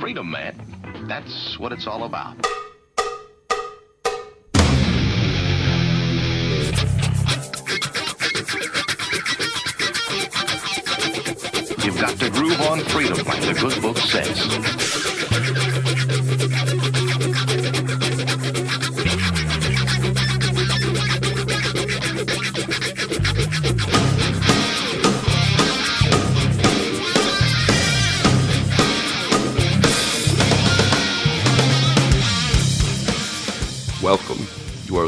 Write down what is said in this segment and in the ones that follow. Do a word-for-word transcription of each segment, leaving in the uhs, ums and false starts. Freedom, man. That's what it's all about. You've got to groove on freedom, like the good book says. Welcome. You are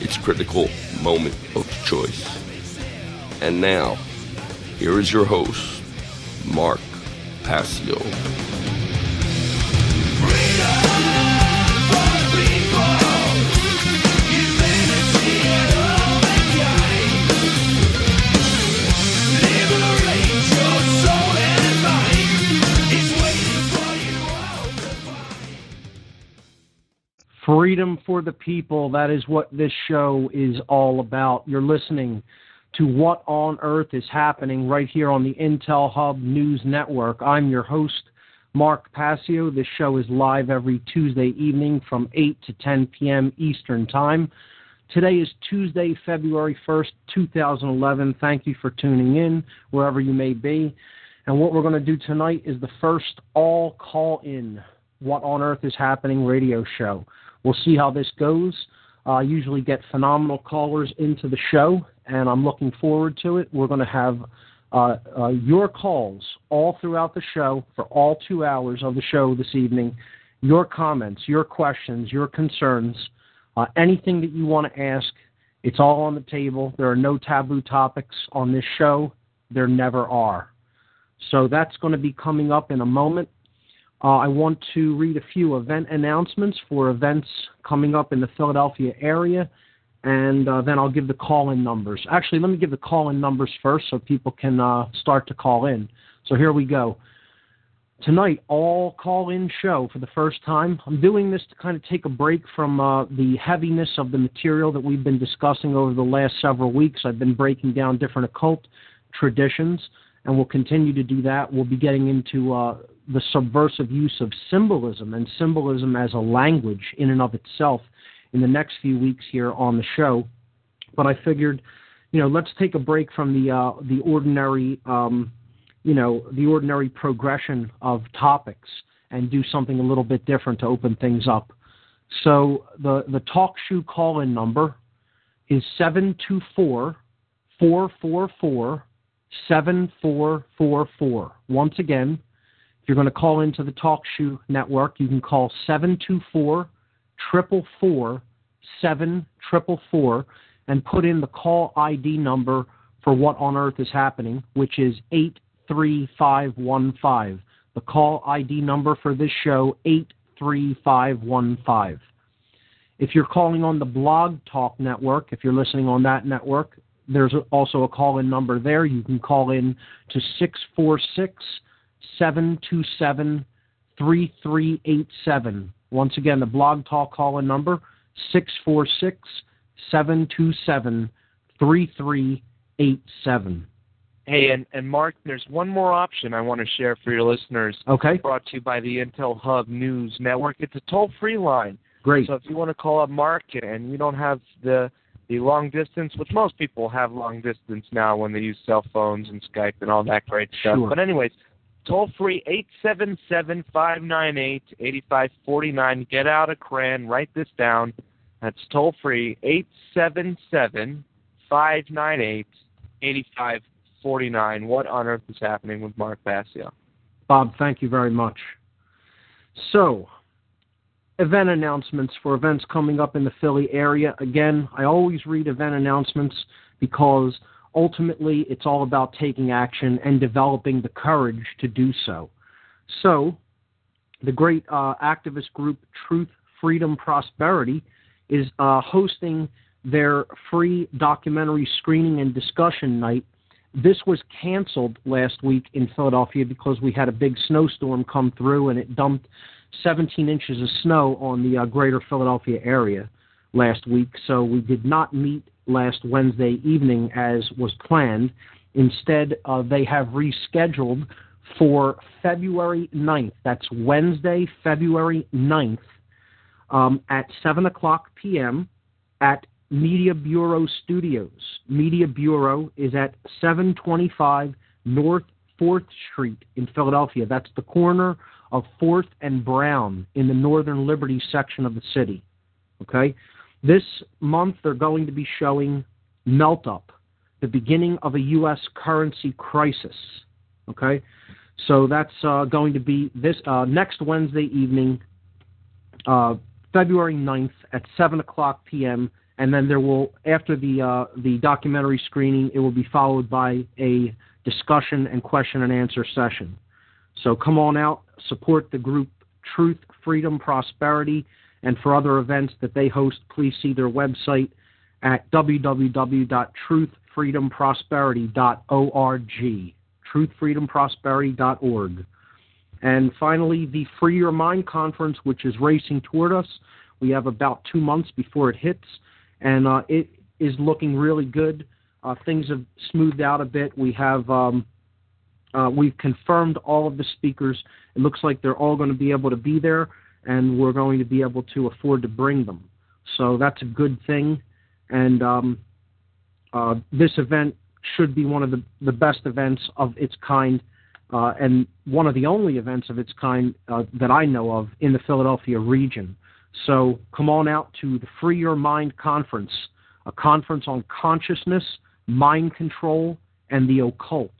its critical moment of choice. And now, here is your host, Mark Passio. Freedom for the people, that is what this show is all about. You're listening to What on Earth is Happening right here on the Intel Hub News Network. I'm your host, Mark Passio. This show is live every Tuesday evening from eight to ten p.m. Eastern Time. Today is Tuesday, February first, two thousand eleven. Thank you for tuning in, wherever you may be. And what we're going to do tonight is the first all-call-in What on Earth is Happening radio show. We'll see how this goes. I uh, usually get phenomenal callers into the show, and I'm looking forward to it. We're going to have uh, uh, your calls all throughout the show for all two hours of the show this evening. Your comments, your questions, your concerns, uh, anything that you want to ask, it's all on the table. There are no taboo topics on this show. There never are. So that's going to be coming up in a moment. Uh, I want to read a few event announcements for events coming up in the Philadelphia area, and uh, then I'll give the call-in numbers. Actually, let me give the call-in numbers first so people can uh, start to call in. So here we go. Tonight, all call-in show for the first time. I'm doing this to kind of take a break from uh, the heaviness of the material that we've been discussing over the last several weeks. I've been breaking down different occult traditions, and we'll continue to do that. We'll be getting into Uh, the subversive use of symbolism and symbolism as a language in and of itself in the next few weeks here on the show. But I figured, you know, let's take a break from the uh, the ordinary, um, you know, the ordinary progression of topics and do something a little bit different to open things up. So the, the TalkShoe call-in number is seven two four, four four four, seven four four four. Once again, if you're going to call into the TalkShoe network, you can call seven two four, four four four, seven four four four and put in the call I D number for What on Earth is Happening, which is eight three five one five. The call I D number for this show, eight three five one five. If you're calling on the Blog Talk network, if you're listening on that network, there's also a call-in number there. You can call in to six four six, seven two seven, three three eight seven. Once again, the Blog Talk call-in number, six four six, seven two seven, three three eight seven. Hey, and, and Mark, there's one more option I want to share for your listeners. Okay. Brought to you by the Intel Hub News Network. It's a toll-free line. Great. So if you want to call up Mark and you don't have the the long distance, which most people have long distance now when they use cell phones and Skype and all that great stuff. Sure. But anyways, toll-free, eight seven seven, five nine eight, eight five four nine. Get out a crayon. Write this down. That's toll-free, eight seven seven, five nine eight, eight five four nine. What on Earth is Happening with Mark Passio? Bob, thank you very much. So, event announcements for events coming up in the Philly area. Again, I always read event announcements because ultimately, it's all about taking action and developing the courage to do so. So the great uh, activist group Truth, Freedom, Prosperity is uh, hosting their free documentary screening and discussion night. This was canceled last week in Philadelphia because we had a big snowstorm come through and it dumped seventeen inches of snow on the uh, greater Philadelphia area last week. So we did not meet last Wednesday evening as was planned. Instead, uh, they have rescheduled for February ninth. That's Wednesday, February ninth um, at seven o'clock p.m. at Media Bureau Studios. Media Bureau is at seven twenty-five North fourth Street in Philadelphia. That's the corner of fourth and Brown in the Northern Liberty section of the city. Okay? This month they're going to be showing Melt Up, the beginning of a U S currency crisis. Okay? So that's uh, going to be this uh, next Wednesday evening, uh, February ninth at seven o'clock p.m., and then there will, after the uh, the documentary screening, it will be followed by a discussion and question and answer session. So come on out, support the group Truth, Freedom, Prosperity, and for other events that they host, please see their website at w w w dot truth freedom prosperity dot org, truth freedom prosperity dot org. And finally, the Free Your Mind conference, which is racing toward us. We have about two months before it hits. And uh, it is looking really good. Uh, things have smoothed out a bit. We have um, uh, we've confirmed all of the speakers. It looks like they're all going to be able to be there, and we're going to be able to afford to bring them. So that's a good thing. And um, uh, this event should be one of the, the best events of its kind, uh, and one of the only events of its kind uh, that I know of in the Philadelphia region. So come on out to the Free Your Mind Conference, a conference on consciousness, mind control, and the occult.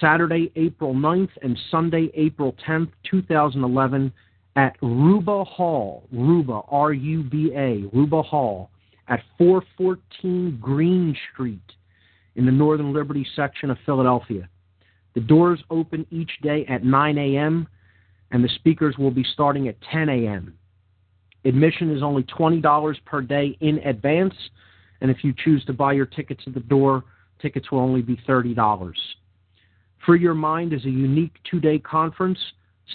Saturday, April ninth and Sunday, April tenth, two thousand eleven at Ruba Hall, Ruba, R U B A, Ruba Hall, at four fourteen Green Street in the Northern Liberty section of Philadelphia. The doors open each day at nine a.m., and the speakers will be starting at ten a.m. Admission is only twenty dollars per day in advance, and if you choose to buy your tickets at the door, tickets will only be thirty dollars. Free Your Mind is a unique two-day conference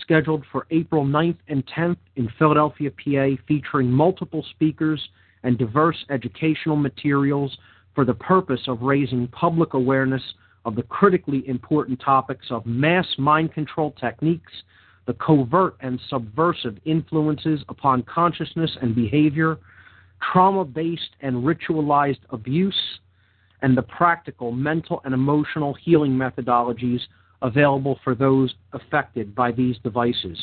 scheduled for April ninth and tenth in Philadelphia, P A, featuring multiple speakers and diverse educational materials for the purpose of raising public awareness of the critically important topics of mass mind control techniques, the covert and subversive influences upon consciousness and behavior, trauma-based and ritualized abuse, and the practical mental and emotional healing methodologies available for those affected by these devices.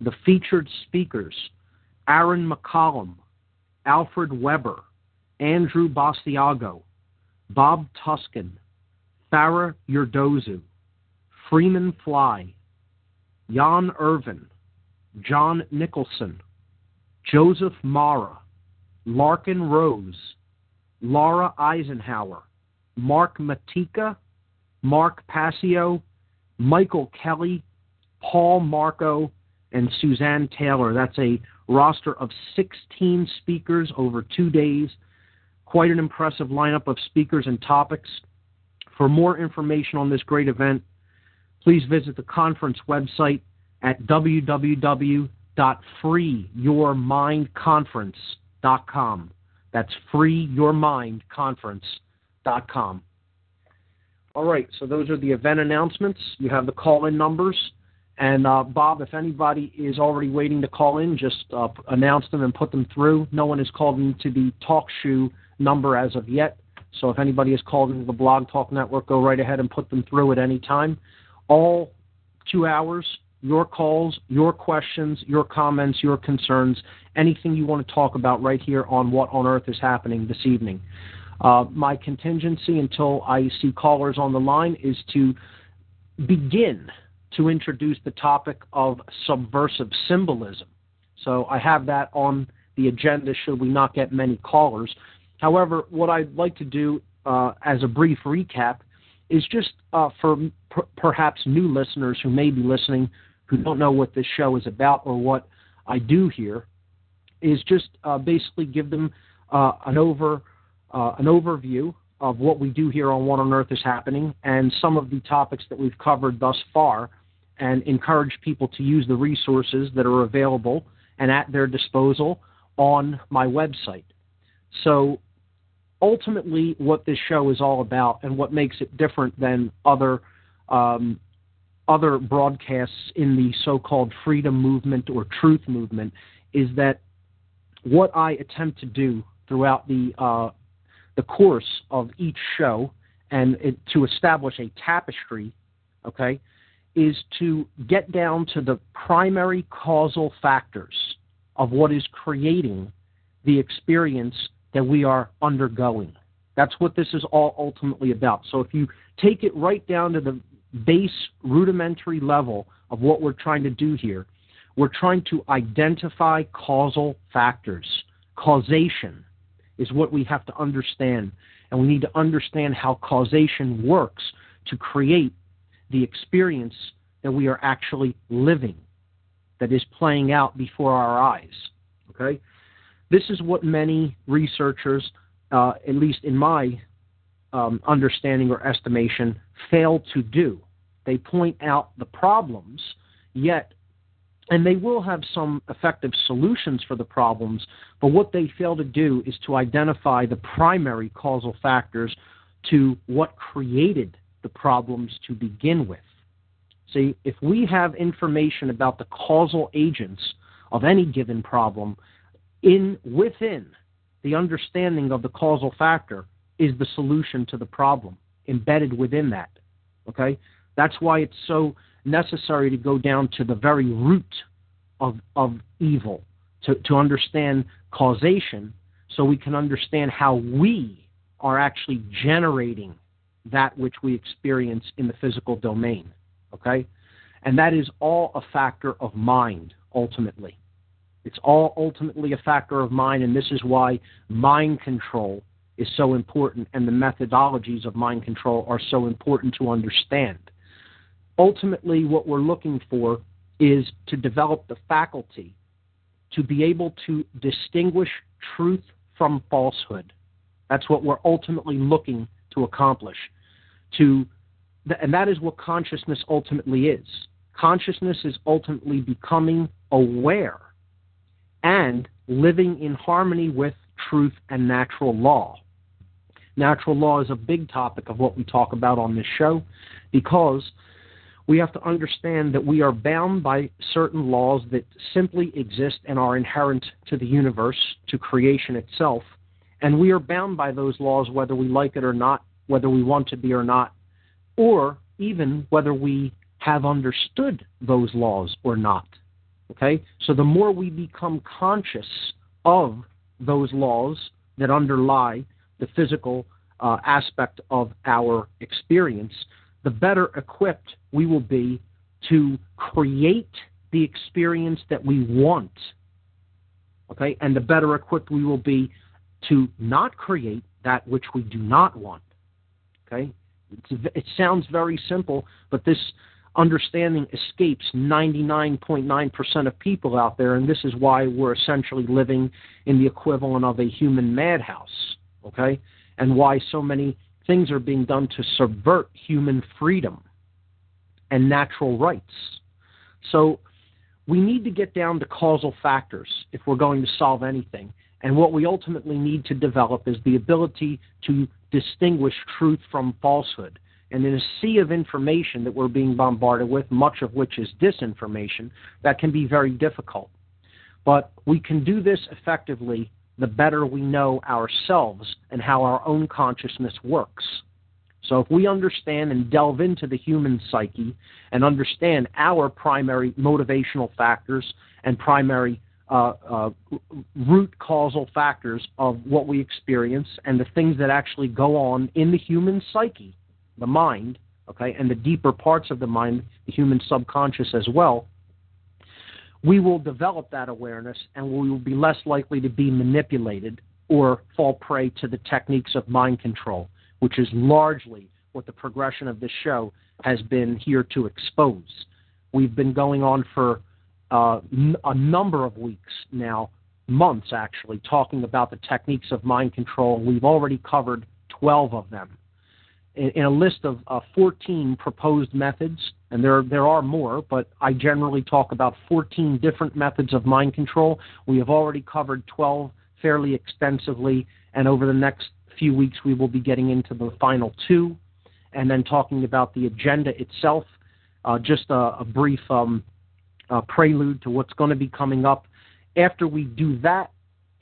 The featured speakers, Aaron McCollum, Alfred Weber, Andrew Bastiago, Bob Tuskin, Farah Yerdozu, Freeman Fly, Jan Irvin, John Nicholson, Joseph Mara, Larkin Rose, Laura Eisenhower, Mark Matika, Mark Passio, Michael Kelly, Paul Marco, and Suzanne Taylor. That's a roster of sixteen speakers over two days. Quite an impressive lineup of speakers and topics. For more information on this great event, please visit the conference website at w w w dot free your mind conference dot com. That's free your mind conference dot com. All right, so those are the event announcements. You have the call-in numbers. And, uh, Bob, if anybody is already waiting to call in, just uh, announce them and put them through. No one has called into the TalkShoe number as of yet. So if anybody has called into the Blog Talk Network, go right ahead and put them through at any time. All two hours, your calls, your questions, your comments, your concerns, anything you want to talk about right here on What on Earth is Happening this evening. Uh, my contingency until I see callers on the line is to begin to introduce the topic of subversive symbolism. So I have that on the agenda should we not get many callers. However, what I'd like to do uh, as a brief recap is just uh, for per- perhaps new listeners who may be listening who don't know what this show is about or what I do here, is just uh, basically give them uh, an over uh, an overview of what we do here on What on Earth is Happening and some of the topics that we've covered thus far, and encourage people to use the resources that are available and at their disposal on my website. So ultimately what this show is all about and what makes it different than other um, other broadcasts in the so-called freedom movement or truth movement is that what I attempt to do throughout the uh, the course of each show, and it, to establish a tapestry, okay, is to get down to the primary causal factors of what is creating the experience that we are undergoing. That's what this is all ultimately about. So if you take it right down to the base rudimentary level of what we're trying to do here, we're trying to identify causal factors. Causation is what we have to understand, and we need to understand how causation works to create the experience that we are actually living, that is playing out before our eyes, okay? This is what many researchers, uh, at least in my um, understanding or estimation, fail to do. They point out the problems, yet, and they will have some effective solutions for the problems, but what they fail to do is to identify the primary causal factors to what created the problems to begin with. See, if we have information about the causal agents of any given problem, in within the understanding of the causal factor is the solution to the problem embedded within that. Okay, that's why it's so necessary to go down to the very root of of evil to to understand causation, so we can understand how we are actually generating that which we experience in the physical domain, okay? And that is all a factor of mind, ultimately. It's all ultimately a factor of mind, and this is why mind control is so important and the methodologies of mind control are so important to understand. Ultimately, what we're looking for is to develop the faculty to be able to distinguish truth from falsehood. That's what we're ultimately looking to accomplish. To, and that is what consciousness ultimately is. Consciousness is ultimately becoming aware and living in harmony with truth and natural law. Natural law is a big topic of what we talk about on this show, because we have to understand that we are bound by certain laws that simply exist and are inherent to the universe, to creation itself, and we are bound by those laws whether we like it or not, whether we want to be or not, or even whether we have understood those laws or not, okay? So the more we become conscious of those laws that underlie the physical uh, aspect of our experience, the better equipped we will be to create the experience that we want, okay? And the better equipped we will be to not create that which we do not want. Okay, it's, it sounds very simple, but this understanding escapes ninety-nine point nine percent of people out there, and this is why we're essentially living in the equivalent of a human madhouse, okay, and why so many things are being done to subvert human freedom and natural rights. So we need to get down to causal factors if we're going to solve anything. And what we ultimately need to develop is the ability to distinguish truth from falsehood. And in a sea of information that we're being bombarded with, much of which is disinformation, that can be very difficult. But we can do this effectively the better we know ourselves and how our own consciousness works. So if we understand and delve into the human psyche and understand our primary motivational factors and primary Uh, uh, root causal factors of what we experience and the things that actually go on in the human psyche, the mind, okay, and the deeper parts of the mind, the human subconscious as well, we will develop that awareness and we will be less likely to be manipulated or fall prey to the techniques of mind control, which is largely what the progression of this show has been here to expose. We've been going on for uh, n- a number of weeks now, months actually, talking about the techniques of mind control. We've already covered twelve of them in, in a list of uh, fourteen proposed methods, and there there are more, but I generally talk about fourteen different methods of mind control. We have already covered twelve fairly extensively, and over the next few weeks we will be getting into the final two and then talking about the agenda itself. Uh, just a, a brief um, uh, prelude to what's going to be coming up. After we do that,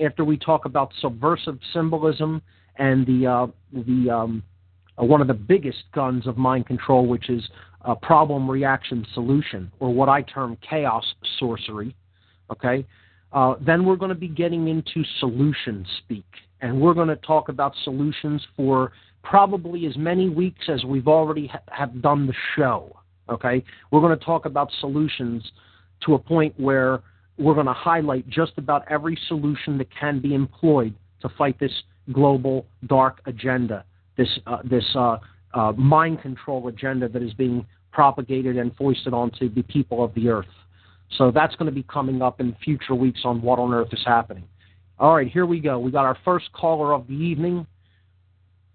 after we talk about subversive symbolism and the uh, the um, uh, one of the biggest guns of mind control, which is uh, problem, reaction, solution, or what I term chaos sorcery, okay, uh, then we're going to be getting into solution speak. And we're going to talk about solutions for probably as many weeks as we've already ha- have done the show, okay? We're going to talk about solutions to a point where we're going to highlight just about every solution that can be employed to fight this global dark agenda, this, uh, this uh, uh, mind control agenda that is being propagated and foisted onto the people of the earth. So that's going to be coming up in future weeks on What on Earth is Happening. All right, here we go. We got our first caller of the evening.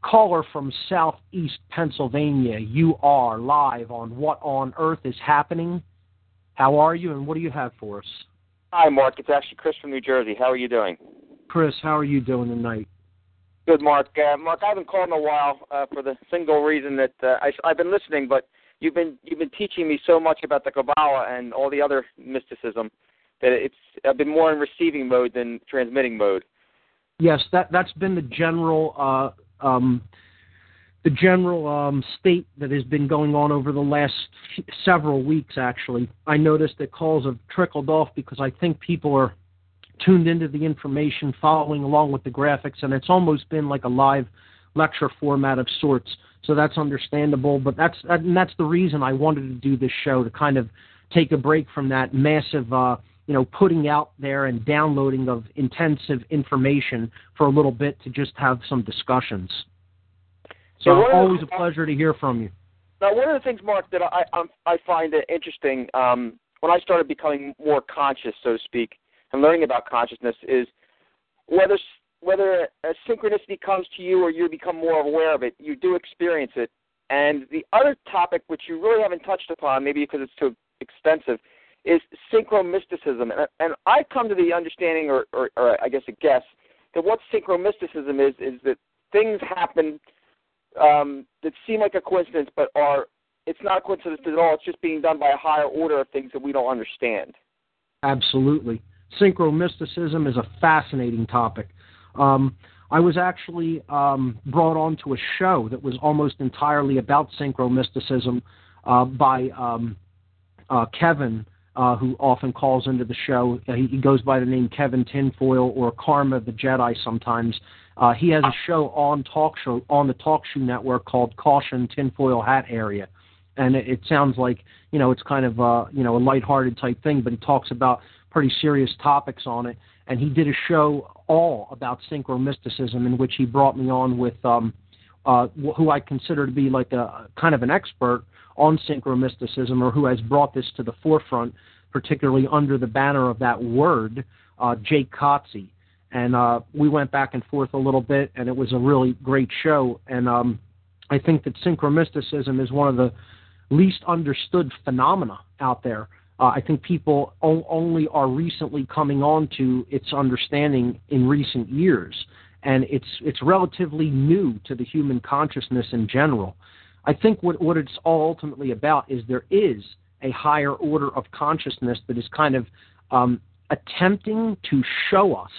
Caller from Southeast Pennsylvania. You are live on What on Earth is Happening. How are you, and what do you have for us? Hi, Mark. It's actually Chris from New Jersey. How are you doing? Chris, how are you doing tonight? Good, Mark. Uh, Mark, I haven't called in a while uh, for the single reason that uh, I, I've been listening, but you've been you've been teaching me so much about the Kabbalah and all the other mysticism. That it's I've been more in receiving mode than transmitting mode. Yes, that that's been the general uh, um, the general um, state that has been going on over the last f- several weeks. Actually, I noticed that calls have trickled off because I think people are tuned into the information, following along with the graphics, and it's almost been like a live lecture format of sorts. So that's understandable, but that's and that's the reason I wanted to do this show, to kind of take a break from that massive. Uh, you know, putting out there and downloading of intensive information for a little bit to just have some discussions. So now, always the, a pleasure to hear from you. Now, one of the things, Mark, that I I, I find interesting um, when I started becoming more conscious, so to speak, and learning about consciousness is whether whether a synchronicity comes to you or you become more aware of it, you do experience it. And the other topic, which you really haven't touched upon, maybe because it's too extensive, is synchromysticism. And, and I come to the understanding, or, or, or I guess a guess, that what synchromysticism is, is that things happen um, that seem like a coincidence, but are it's not a coincidence at all. It's just being done by a higher order of things that we don't understand. Absolutely. Synchromysticism is a fascinating topic. Um, I was actually um, brought on to a show that was almost entirely about synchromysticism uh, by um, uh, Kevin Uh, who often calls into the show. Uh, he, he goes by the name Kevin Tinfoil or Karma the Jedi sometimes. Uh, he has a show on TalkShoe on the TalkShoe network called Caution Tinfoil Hat Area, and it, it sounds like you know it's kind of uh, you know a lighthearted type thing, but he talks about pretty serious topics on it. And he did a show all about synchromysticism in which he brought me on with um, uh, who I consider to be like a kind of an expert on synchromysticism, or who has brought this to the forefront, particularly under the banner of that word, uh, Jake Kotze. And uh, we went back and forth a little bit, and it was a really great show. And um, I think that synchromysticism is one of the least understood phenomena out there. Uh, I think people o- only are recently coming on to its understanding in recent years, and it's it's relatively new to the human consciousness in general. I think what, what it's all ultimately about is there is a higher order of consciousness that is kind of um, attempting to show us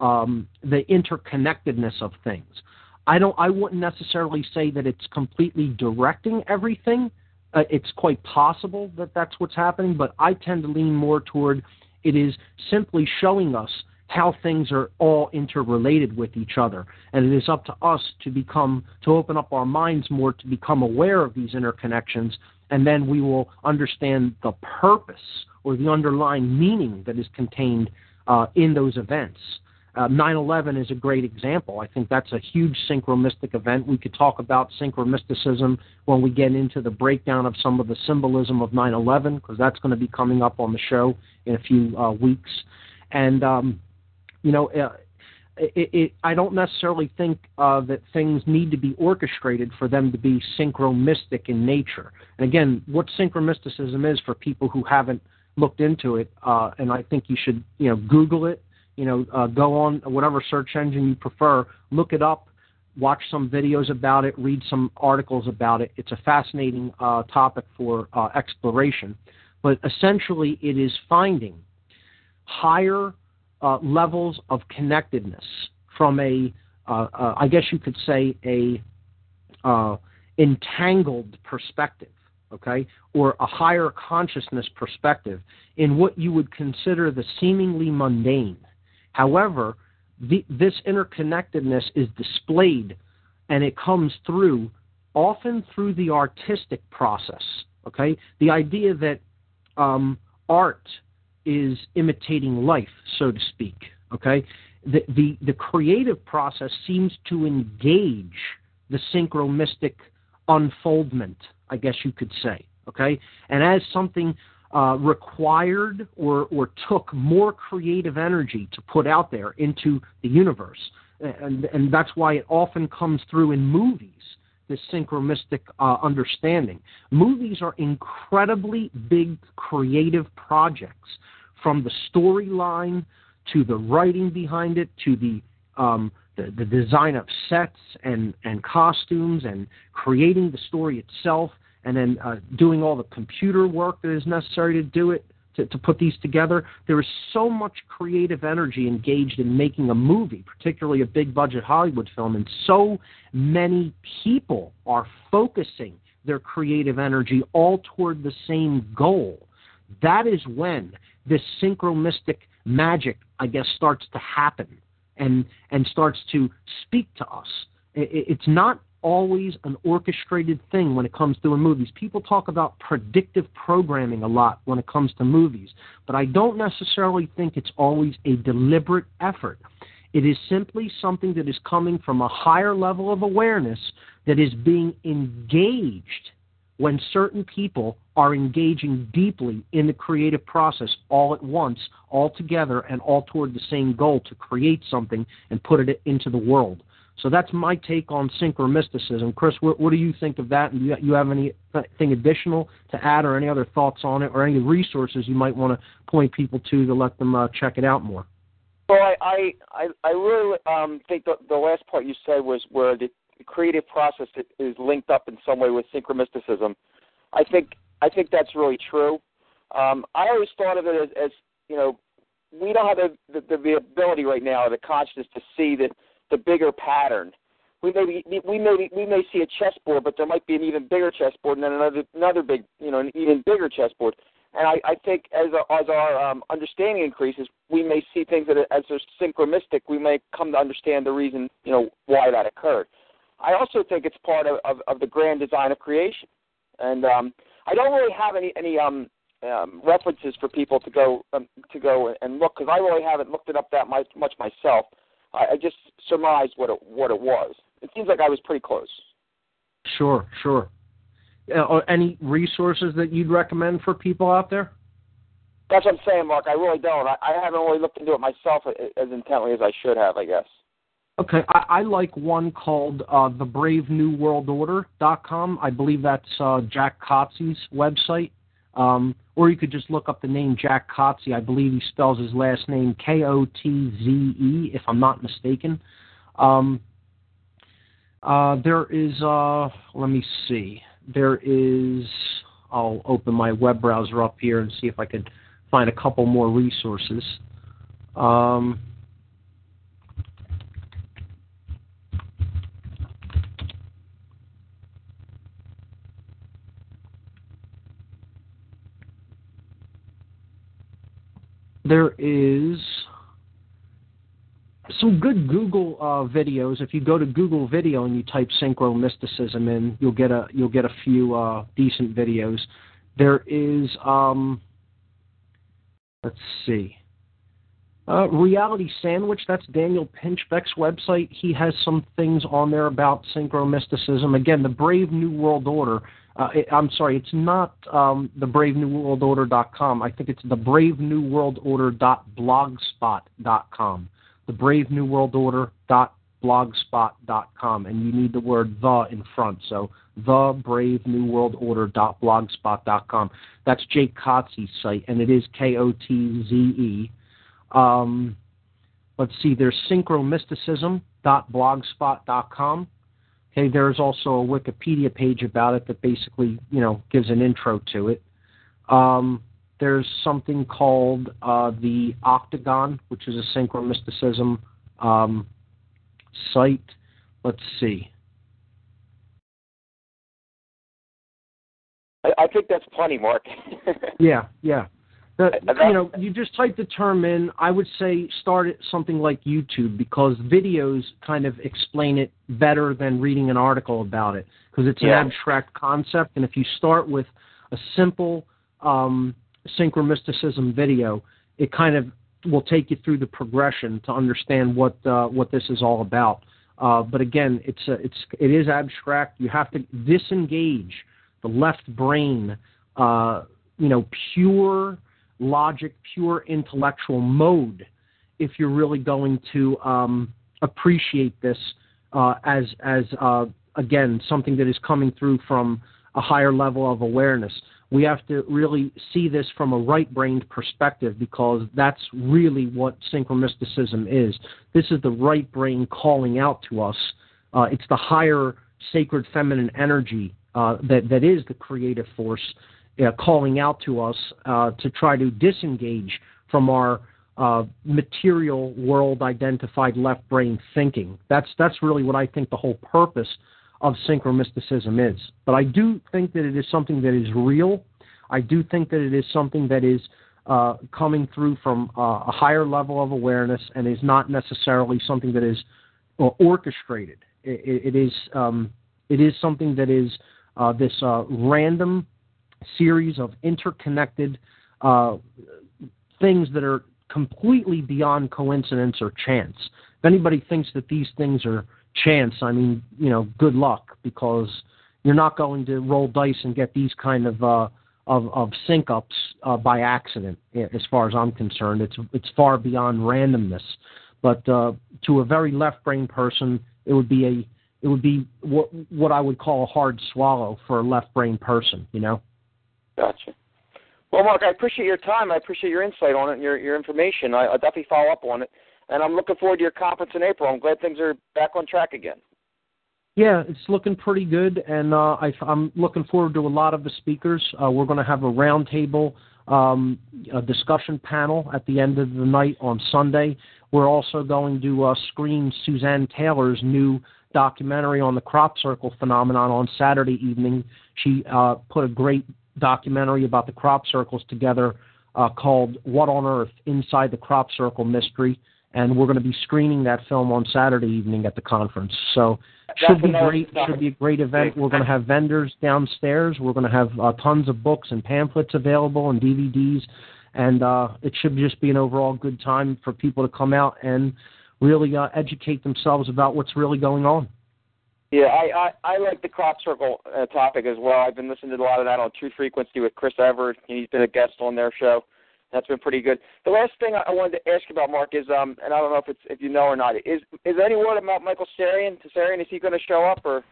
um, the interconnectedness of things. I don't. I wouldn't necessarily say that it's completely directing everything. Uh, it's quite possible that that's what's happening, but I tend to lean more toward it is simply showing us how things are all interrelated with each other. And it is up to us to become, to open up our minds more, to become aware of these interconnections, and then we will understand the purpose or the underlying meaning that is contained uh, in those events. Uh, nine eleven is a great example. I think that's a huge synchromistic event. We could talk about synchromisticism when we get into the breakdown of some of the symbolism of nine eleven, because that's going to be coming up on the show in a few uh, weeks. And, um, you know, uh, it, it, I don't necessarily think uh, that things need to be orchestrated for them to be synchromistic in nature. And, again, what synchromisticism is for people who haven't looked into it, uh, and I think you should, you know, Google it. You know, uh, go on whatever search engine you prefer, look it up, watch some videos about it, read some articles about it. It's a fascinating uh, topic for uh, exploration. But essentially it is finding higher uh, levels of connectedness from a, uh, uh, I guess you could say, a uh, entangled perspective, okay, or a higher consciousness perspective in what you would consider the seemingly mundane. However, the, this interconnectedness is displayed, and it comes through, often through the artistic process, okay? The idea that um, art is imitating life, so to speak, okay? The, the, the creative process seems to engage the synchromistic unfoldment, I guess you could say, okay? And as something... Uh, required or, or took more creative energy to put out there into the universe. And, and that's why it often comes through in movies, this synchromistic uh, understanding. Movies are incredibly big creative projects, from the storyline to the writing behind it to the um, the, the design of sets and, and costumes and creating the story itself, and then uh, doing all the computer work that is necessary to do it, to, to put these together. There is so much creative energy engaged in making a movie, particularly a big-budget Hollywood film, and so many people are focusing their creative energy all toward the same goal. That is when this synchromistic magic, I guess, starts to happen and, and starts to speak to us. It, it's not always an orchestrated thing when it comes to movies. People talk about predictive programming a lot when it comes to movies, but I don't necessarily think it's always a deliberate effort. It is simply something that is coming from a higher level of awareness that is being engaged when certain people are engaging deeply in the creative process all at once, all together, and all toward the same goal to create something and put it into the world. So that's my take on synchromisticism. Chris, what, what do you think of that? And do you, you have anything additional to add, or any other thoughts on it, or any resources you might want to point people to to let them uh, check it out more? Well, I I, I really um, think the, the last part you said was where the creative process is linked up in some way with synchromisticism. I think I think that's really true. Um, I always thought of it as, as you know, we don't have the, the, the ability right now, or the consciousness, to see that. The bigger pattern. We may be, we may we may see a chessboard, but there might be an even bigger chessboard, and then another another big, you know, an even bigger chessboard. And I, I think as our, as our um, understanding increases, we may see things that as they're synchromistic, we may come to understand the reason, you know, why that occurred. I also think it's part of, of, of the grand design of creation. And um, I don't really have any any um, um, references for people to go um, to go and look, because I really haven't looked it up that much, much myself. I just surmised what it, what it was. It seems like I was pretty close. Sure, sure. Uh, any resources that you'd recommend for people out there? That's what I'm saying, Mark. I really don't. I, I haven't really looked into it myself as intently as I should have, I guess. Okay. I, I like one called uh, the brave new world order dot com. I believe that's uh, Jacque Kotze's website. Um, or you could just look up the name Jacque Kotze. I believe he spells his last name K O T Z E, if I'm not mistaken. Um, uh, there is, uh, let me see. There is, I'll open my web browser up here and see if I could find a couple more resources. Um, There is some good Google uh, videos. If you go to Google Video and you type synchromisticism in, you'll get a you'll get a few uh, decent videos. There is, um, let's see, Uh, Reality Sandwich, that's Daniel Pinchbeck's website. He has some things on there about synchro-mysticism. Again, the Brave New World Order. Uh, it, I'm sorry, it's not um, the brave new world order dot com. I think it's the brave new world order dot blogspot dot com. the brave new world order dot blogspot dot com. And you need the word the in front. So the brave new world order dot blogspot dot com. That's Jake Kotze's site, and it is K O T Z E. Um, let's see, there's synchro mysticism dot blogspot dot com. Okay, there's also a Wikipedia page about it that basically, you know, gives an intro to it. Um, there's something called uh, the Octagon, which is a synchro mysticism um, site. Let's see. I, I think that's plenty, Mark. yeah, yeah. The, you know, you just type the term in. I would say start at something like YouTube, because videos kind of explain it better than reading an article about it, because it's yeah. an abstract concept. And if you start with a simple um, synchromysticism video, it kind of will take you through the progression to understand what uh, what this is all about. Uh, but again, it's a, it's it is abstract. You have to disengage the left brain. Uh, you know, pure. logic, pure intellectual mode, if you're really going to um, appreciate this uh, as, as uh, again, something that is coming through from a higher level of awareness. We have to really see this from a right-brained perspective, because that's really what synchromysticism is. This is the right brain calling out to us. Uh, it's the higher sacred feminine energy uh, that, that is the creative force, Uh, calling out to us uh, to try to disengage from our uh, material world identified left brain thinking. That's that's really what I think the whole purpose of synchromysticism is. But I do think that it is something that is real. I do think that it is something that is uh, coming through from uh, a higher level of awareness, and is not necessarily something that is uh, orchestrated. It, it is um, it is something that is uh, this uh, random series of interconnected uh, things that are completely beyond coincidence or chance. If anybody thinks that these things are chance, I mean, you know, good luck, because you're not going to roll dice and get these kind of uh, of, of sync-ups uh, by accident. As far as I'm concerned, it's it's far beyond randomness. But uh, to a very left-brain person, it would be a it would be what what I would call a hard swallow for a left-brain person, you know. Gotcha. Well, Mark, I appreciate your time. I appreciate your insight on it and your, your information. I, I'll definitely follow up on it. And I'm looking forward to your conference in April. I'm glad things are back on track again. Yeah, it's looking pretty good, and uh, I, I'm looking forward to a lot of the speakers. Uh, we're going to have a roundtable um, a discussion panel at the end of the night on Sunday. We're also going to uh, screen Suzanne Taylor's new documentary on the crop circle phenomenon on Saturday evening. She uh, put a great documentary about the crop circles together uh, called What on Earth? Inside the Crop Circle Mystery, and we're going to be screening that film on Saturday evening at the conference. So should be great. Should be a great event. We're going to have vendors downstairs. We're going to have uh, tons of books and pamphlets available and D V Ds, and uh, it should just be an overall good time for people to come out and really uh, educate themselves about what's really going on. Yeah, I, I, I like the crop circle uh, topic as well. I've been listening to a lot of that on True Frequency with Chris Everett. He's been a guest on their show. That's been pretty good. The last thing I wanted to ask you about, Mark, is, um, and I don't know if it's if you know or not, is is there any word about Michael Tsarion? Tsarion, is he going to show up? Or?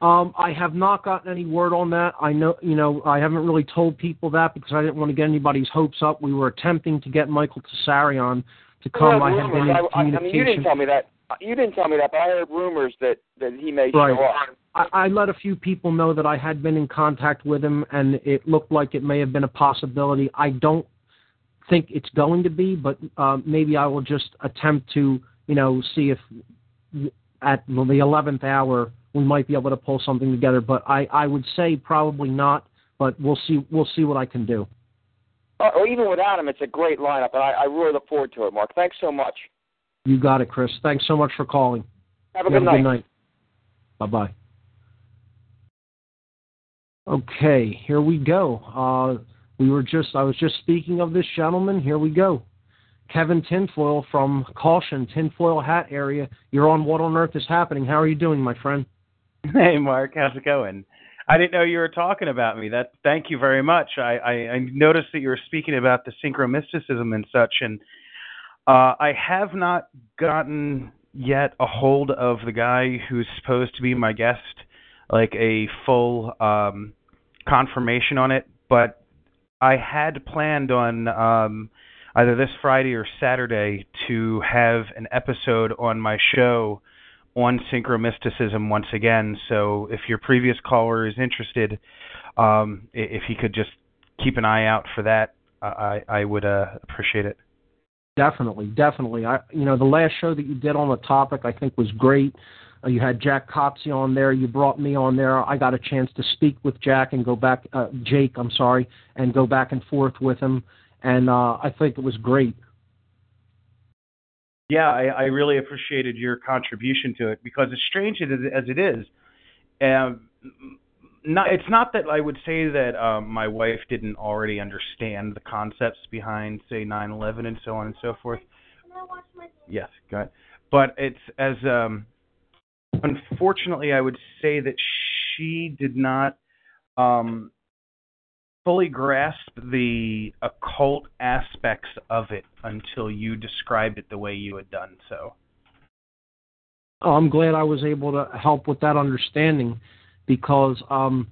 Um, I have not gotten any word on that. I know, you know, I haven't really told people that because I didn't want to get anybody's hopes up. We were attempting to get Michael Tsarion to come. Well, I had been in I, communication. I mean, you didn't tell me that. You didn't tell me that, but I heard rumors that, that he may show up. Right. I, I let a few people know that I had been in contact with him, and it looked like it may have been a possibility. I don't think it's going to be, but uh, maybe I will just attempt to, you know, see if at the eleventh hour we might be able to pull something together. But I, I would say probably not, but we'll see, we'll see what I can do. Or, or even without him, it's a great lineup, and I, I really look forward to it, Mark. Thanks so much. You got it, Chris. Thanks so much for calling. Have a good, Have a good night. night. Bye-bye. Okay, here we go. Uh, we were just I was just speaking of this gentleman. Here we go. Kevin Tinfoil from Caution Tinfoil Hat Area. You're on What on Earth is Happening. How are you doing, my friend? Hey, Mark. How's it going? I didn't know you were talking about me. That thank you very much. I, I, I noticed that you were speaking about the synchromysticism and such, and uh, I have not gotten yet a hold of the guy who's supposed to be my guest, like a full um, confirmation on it. But I had planned on um, either this Friday or Saturday to have an episode on my show on synchromysticism once again. So if your previous caller is interested, um, if he could just keep an eye out for that, I, I would uh, appreciate it. Definitely, definitely. I, you know, the last show that you did on the topic I think was great. Uh, you had Jake Kotze on there. You brought me on there. I got a chance to speak with Jack and go back, uh, Jake, I'm sorry, and go back and forth with him. And uh, I think it was great. Yeah, I, I really appreciated your contribution to it, because as strange as it is, um, not, it's not that I would say that um, my wife didn't already understand the concepts behind, say, nine eleven and so on and so forth. Can I watch my T V? Yes, go ahead. But it's as, um, unfortunately, I would say that she did not um, fully grasp the occult aspects of it until you described it the way you had done so. I'm glad I was able to help with that understanding, because um,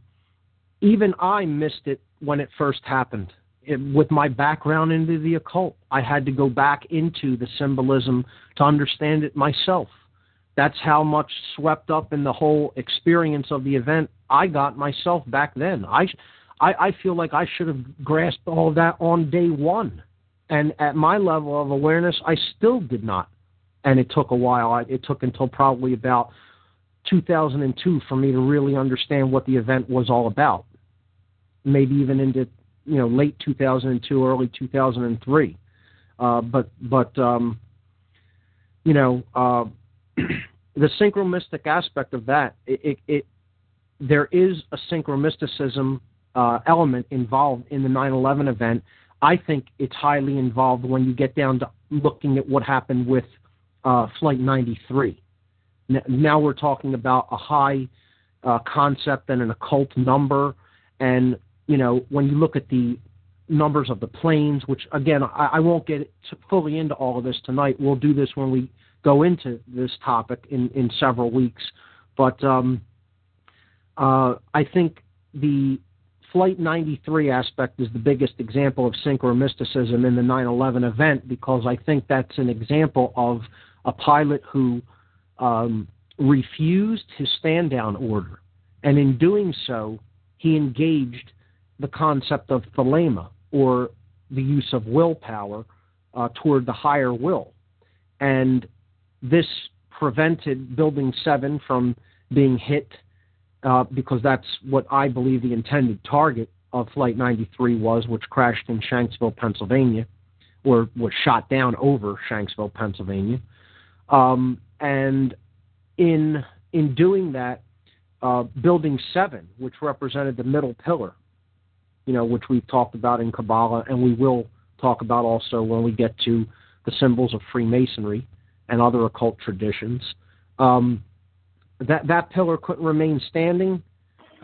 even I missed it when it first happened. It, with my background into the occult, I had to go back into the symbolism to understand it myself. That's how much swept up in the whole experience of the event I got myself back then. I I, I feel like I should have grasped all that on day one. And at my level of awareness, I still did not. And it took a while. I, it took until probably about two thousand two for me to really understand what the event was all about. Maybe even into, you know, late two thousand two, early two thousand three. Uh, but, but um, you know, uh, the synchromistic aspect of that, it, it, it there is a synchromisticism Uh, element involved in the nine eleven event. I think it's highly involved when you get down to looking at what happened with uh, Flight ninety-three. Now we're talking about a high uh, concept and an occult number, and you know, when you look at the numbers of the planes, which again I, I won't get fully into all of this tonight. We'll do this when we go into this topic in, in several weeks. But um, uh, I think the Flight ninety-three aspect is the biggest example of synchromysticism in the nine eleven event, because I think that's an example of a pilot who um, refused his stand-down order. And in doing so, he engaged the concept of thelema, or the use of willpower uh, toward the higher will. And this prevented Building seven from being hit, Uh, because that's what I believe the intended target of Flight ninety-three was, which crashed in Shanksville, Pennsylvania, or was shot down over Shanksville, Pennsylvania. Um, and in in doing that, uh, Building seven, which represented the middle pillar, you know, which we've talked about in Kabbalah, and we will talk about also when we get to the symbols of Freemasonry and other occult traditions, um, That that pillar couldn't remain standing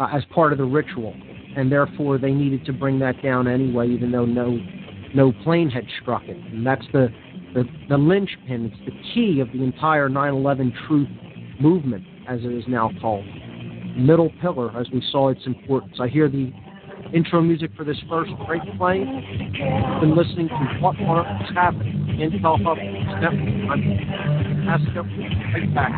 uh, as part of the ritual, and therefore they needed to bring that down anyway, even though no no plane had struck it. And that's the, the, the linchpin. It's the key of the entire nine eleven Truth movement, as it is now called. Middle pillar, as we saw its importance. I hear the intro music for this first break playing. I've been listening to What on Earth is Happening, Intel Hub News Network. I'm Pasco. Right back.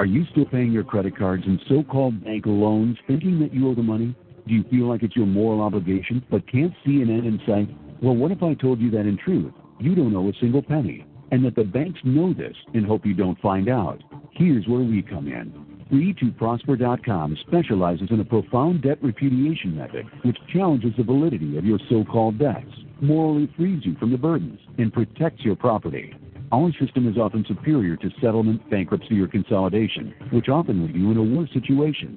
Are you still paying your credit cards and so-called bank loans, thinking that you owe the money? Do you feel like it's your moral obligation, but can't see an end in sight? Well, what if I told you that in truth, you don't owe a single penny, and that the banks know this and hope you don't find out? Here's where we come in. free to prosper dot com specializes in a profound debt repudiation method, which challenges the validity of your so-called debts, morally frees you from the burdens, and protects your property. Our system is often superior to settlement, bankruptcy, or consolidation, which often leave you in a worse situation.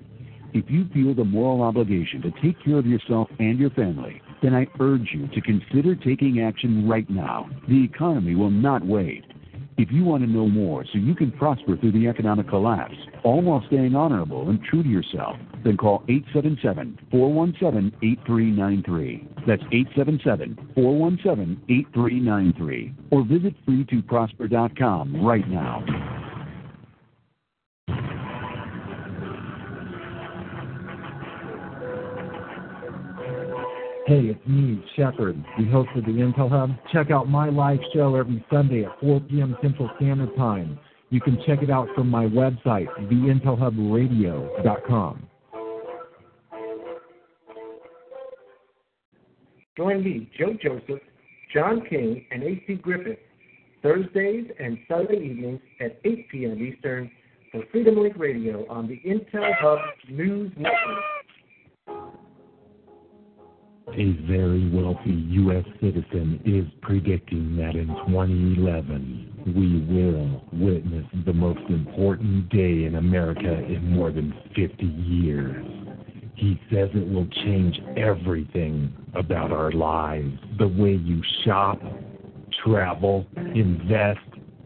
If you feel the moral obligation to take care of yourself and your family, then I urge you to consider taking action right now. The economy will not wait. If you want to know more so you can prosper through the economic collapse, all while staying honorable and true to yourself, then call eight seven seven, four one seven, eight three nine three. That's eight seven seven, four one seven, eight three nine three. Or visit free to prosper dot com right now. Hey, it's me, Shepard, the host of the Intel Hub. Check out my live show every Sunday at four p.m. Central Standard Time. You can check it out from my website, the intel hub radio dot com. Join me, Joe Joseph, John King, and A C Griffith, Thursdays and Sunday evenings at eight p.m. Eastern for Freedom Link Radio on the Intel Hub News Network. A very wealthy U S citizen is predicting that in twenty eleven, we will witness the most important day in America in more than fifty years. He says it will change everything about our lives, the way you shop, travel, invest,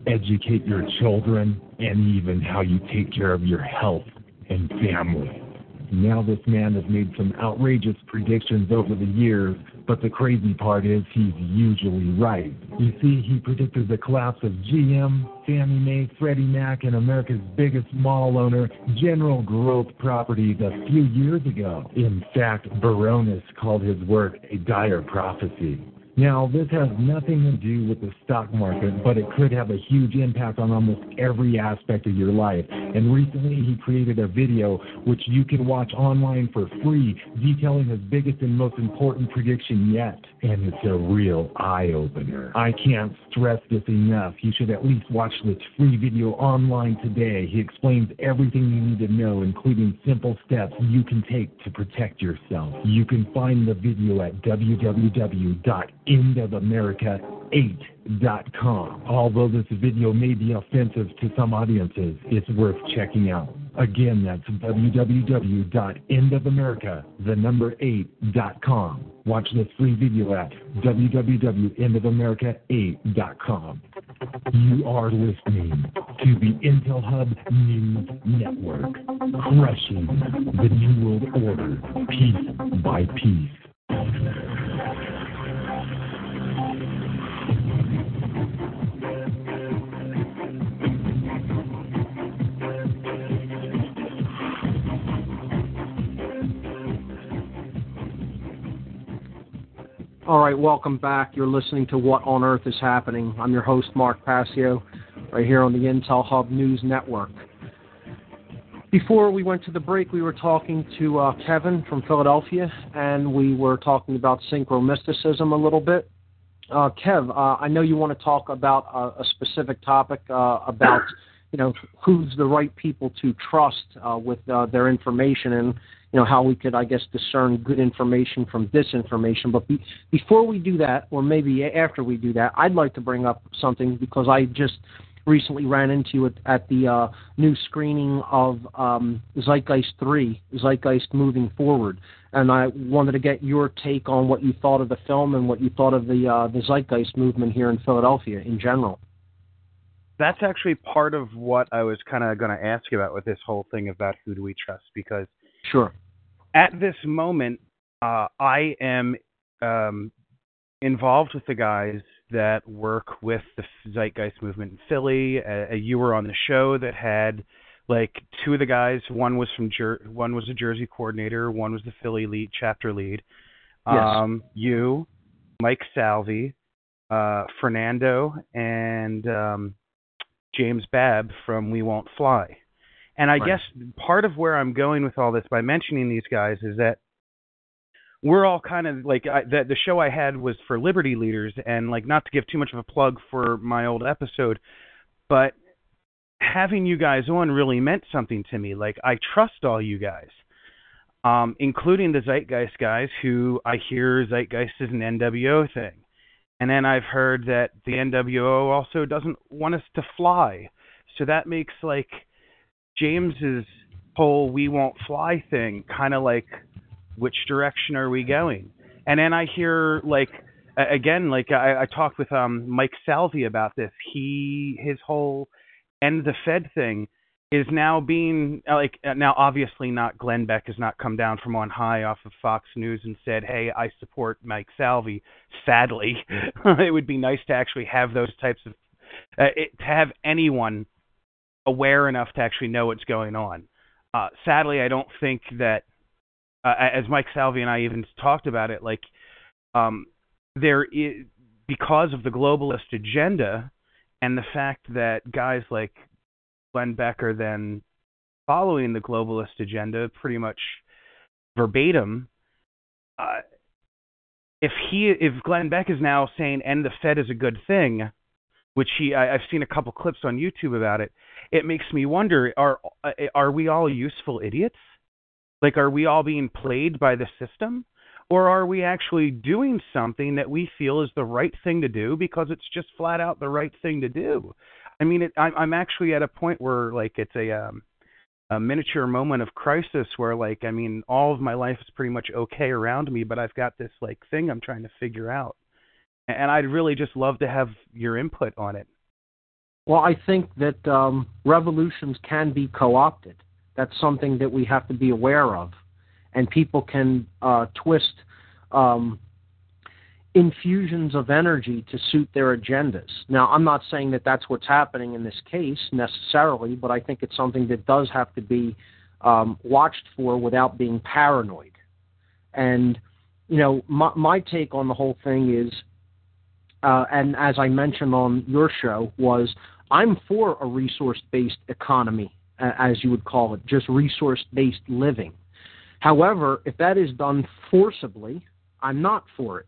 educate your children, and even how you take care of your health and family. Now this man has made some outrageous predictions over the years, but the crazy part is he's usually right. You see, he predicted the collapse of G M, Fannie Mae, Freddie Mac, and America's biggest mall owner, General Growth Properties, a few years ago. In fact, Baronis called his work a dire prophecy. Now, this has nothing to do with the stock market, but it could have a huge impact on almost every aspect of your life. And recently, he created a video which you can watch online for free, detailing his biggest and most important prediction yet. And it's a real eye-opener. I can't stress this enough. You should at least watch this free video online today. He explains everything you need to know, including simple steps you can take to protect yourself. You can find the video at w w w dot end of america eight dot com. Although this video may be offensive to some audiences, it's worth checking out. Again, that's w w w dot end of america the number eight dot com. Watch this free video at w w w dot end of america eight dot com. You are listening to the Intel Hub News Network, crushing the New World Order piece by piece. All right, welcome back. You're listening to What on Earth is Happening. I'm your host, Mark Passio, right here on the Intel Hub News Network. Before we went to the break, we were talking to uh, Kevin from Philadelphia, and we were talking about synchromysticism a little bit. Uh, Kev, uh, I know you want to talk about a, a specific topic uh, about, you know, who's the right people to trust uh, with uh, their information and, you know, how we could, I guess, discern good information from disinformation. But be, before we do that, or maybe after we do that, I'd like to bring up something because I just recently ran into it at the uh, new screening of um, Zeitgeist three, Zeitgeist Moving Forward. And I wanted to get your take on what you thought of the film and what you thought of the uh, the Zeitgeist movement here in Philadelphia in general. That's actually part of what I was kind of going to ask you about with this whole thing about who do we trust, because sure, at this moment, uh, I am um, involved with the guys that work with the Zeitgeist movement in Philly. Uh, you were on the show that had like two of the guys. One was from Jer- one was a Jersey coordinator. One was the Philly lead, chapter lead. Um, yes. You, Mike Salvi, uh, Fernando, and Um, James Babb from We Won't Fly. And I right. guess part of where I'm going with all this by mentioning these guys is that we're all kind of like I, the, the show I had was for Liberty Leaders, and like not to give too much of a plug for my old episode, but having you guys on really meant something to me. Like I trust all you guys, um, including the Zeitgeist guys who I hear Zeitgeist is an N W O thing. And then I've heard that the N W O also doesn't want us to fly. So that makes, like, James's whole We Won't Fly thing, kind of like, which direction are we going? And then I hear, like, again, like I, I talked with um, Mike Salvi about this. He, his whole end the Fed thing is now being, like, now obviously not, Glenn Beck has not come down from on high off of Fox News and said, hey, I support Mike Salvi. Sadly, it would be nice to actually have those types of, uh, it, to have anyone aware enough to actually know what's going on. Uh, sadly, I don't think that, uh, as Mike Salvi and I even talked about it, like, um, there is, because of the globalist agenda and the fact that guys like Glenn Beck are then following the globalist agenda pretty much verbatim, uh, if he, if Glenn Beck is now saying end the Fed is a good thing, which he, I, I've seen a couple clips on YouTube about it, it makes me wonder, are are we all useful idiots? Like, are we all being played by the system? Or are we actually doing something that we feel is the right thing to do because it's just flat out the right thing to do? I mean, it, I, I'm actually at a point where, like, it's a, um, a miniature moment of crisis where, like, I mean, all of my life is pretty much okay around me, but I've got this, like, thing I'm trying to figure out. And I'd really just love to have your input on it. Well, I think that um, revolutions can be co-opted. That's something that we have to be aware of. And people can uh, twist um, infusions of energy to suit their agendas. Now, I'm not saying that that's what's happening in this case necessarily, but I think it's something that does have to be um, watched for without being paranoid. And, you know, my, my take on the whole thing is, uh, and as I mentioned on your show, was I'm for a resource-based economy, as you would call it, just resource-based living. However, if that is done forcibly, I'm not for it.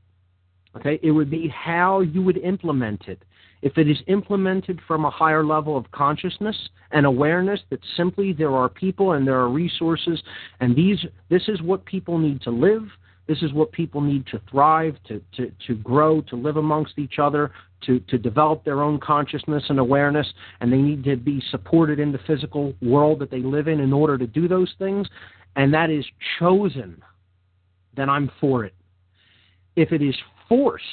Okay? It would be how you would implement it. If it is implemented from a higher level of consciousness and awareness that simply there are people and there are resources, and these, this is what people need to live, this is what people need to thrive, to, to, to grow, to live amongst each other, to, to develop their own consciousness and awareness, and they need to be supported in the physical world that they live in in order to do those things, and that is chosen, then I'm for it. If it is forced,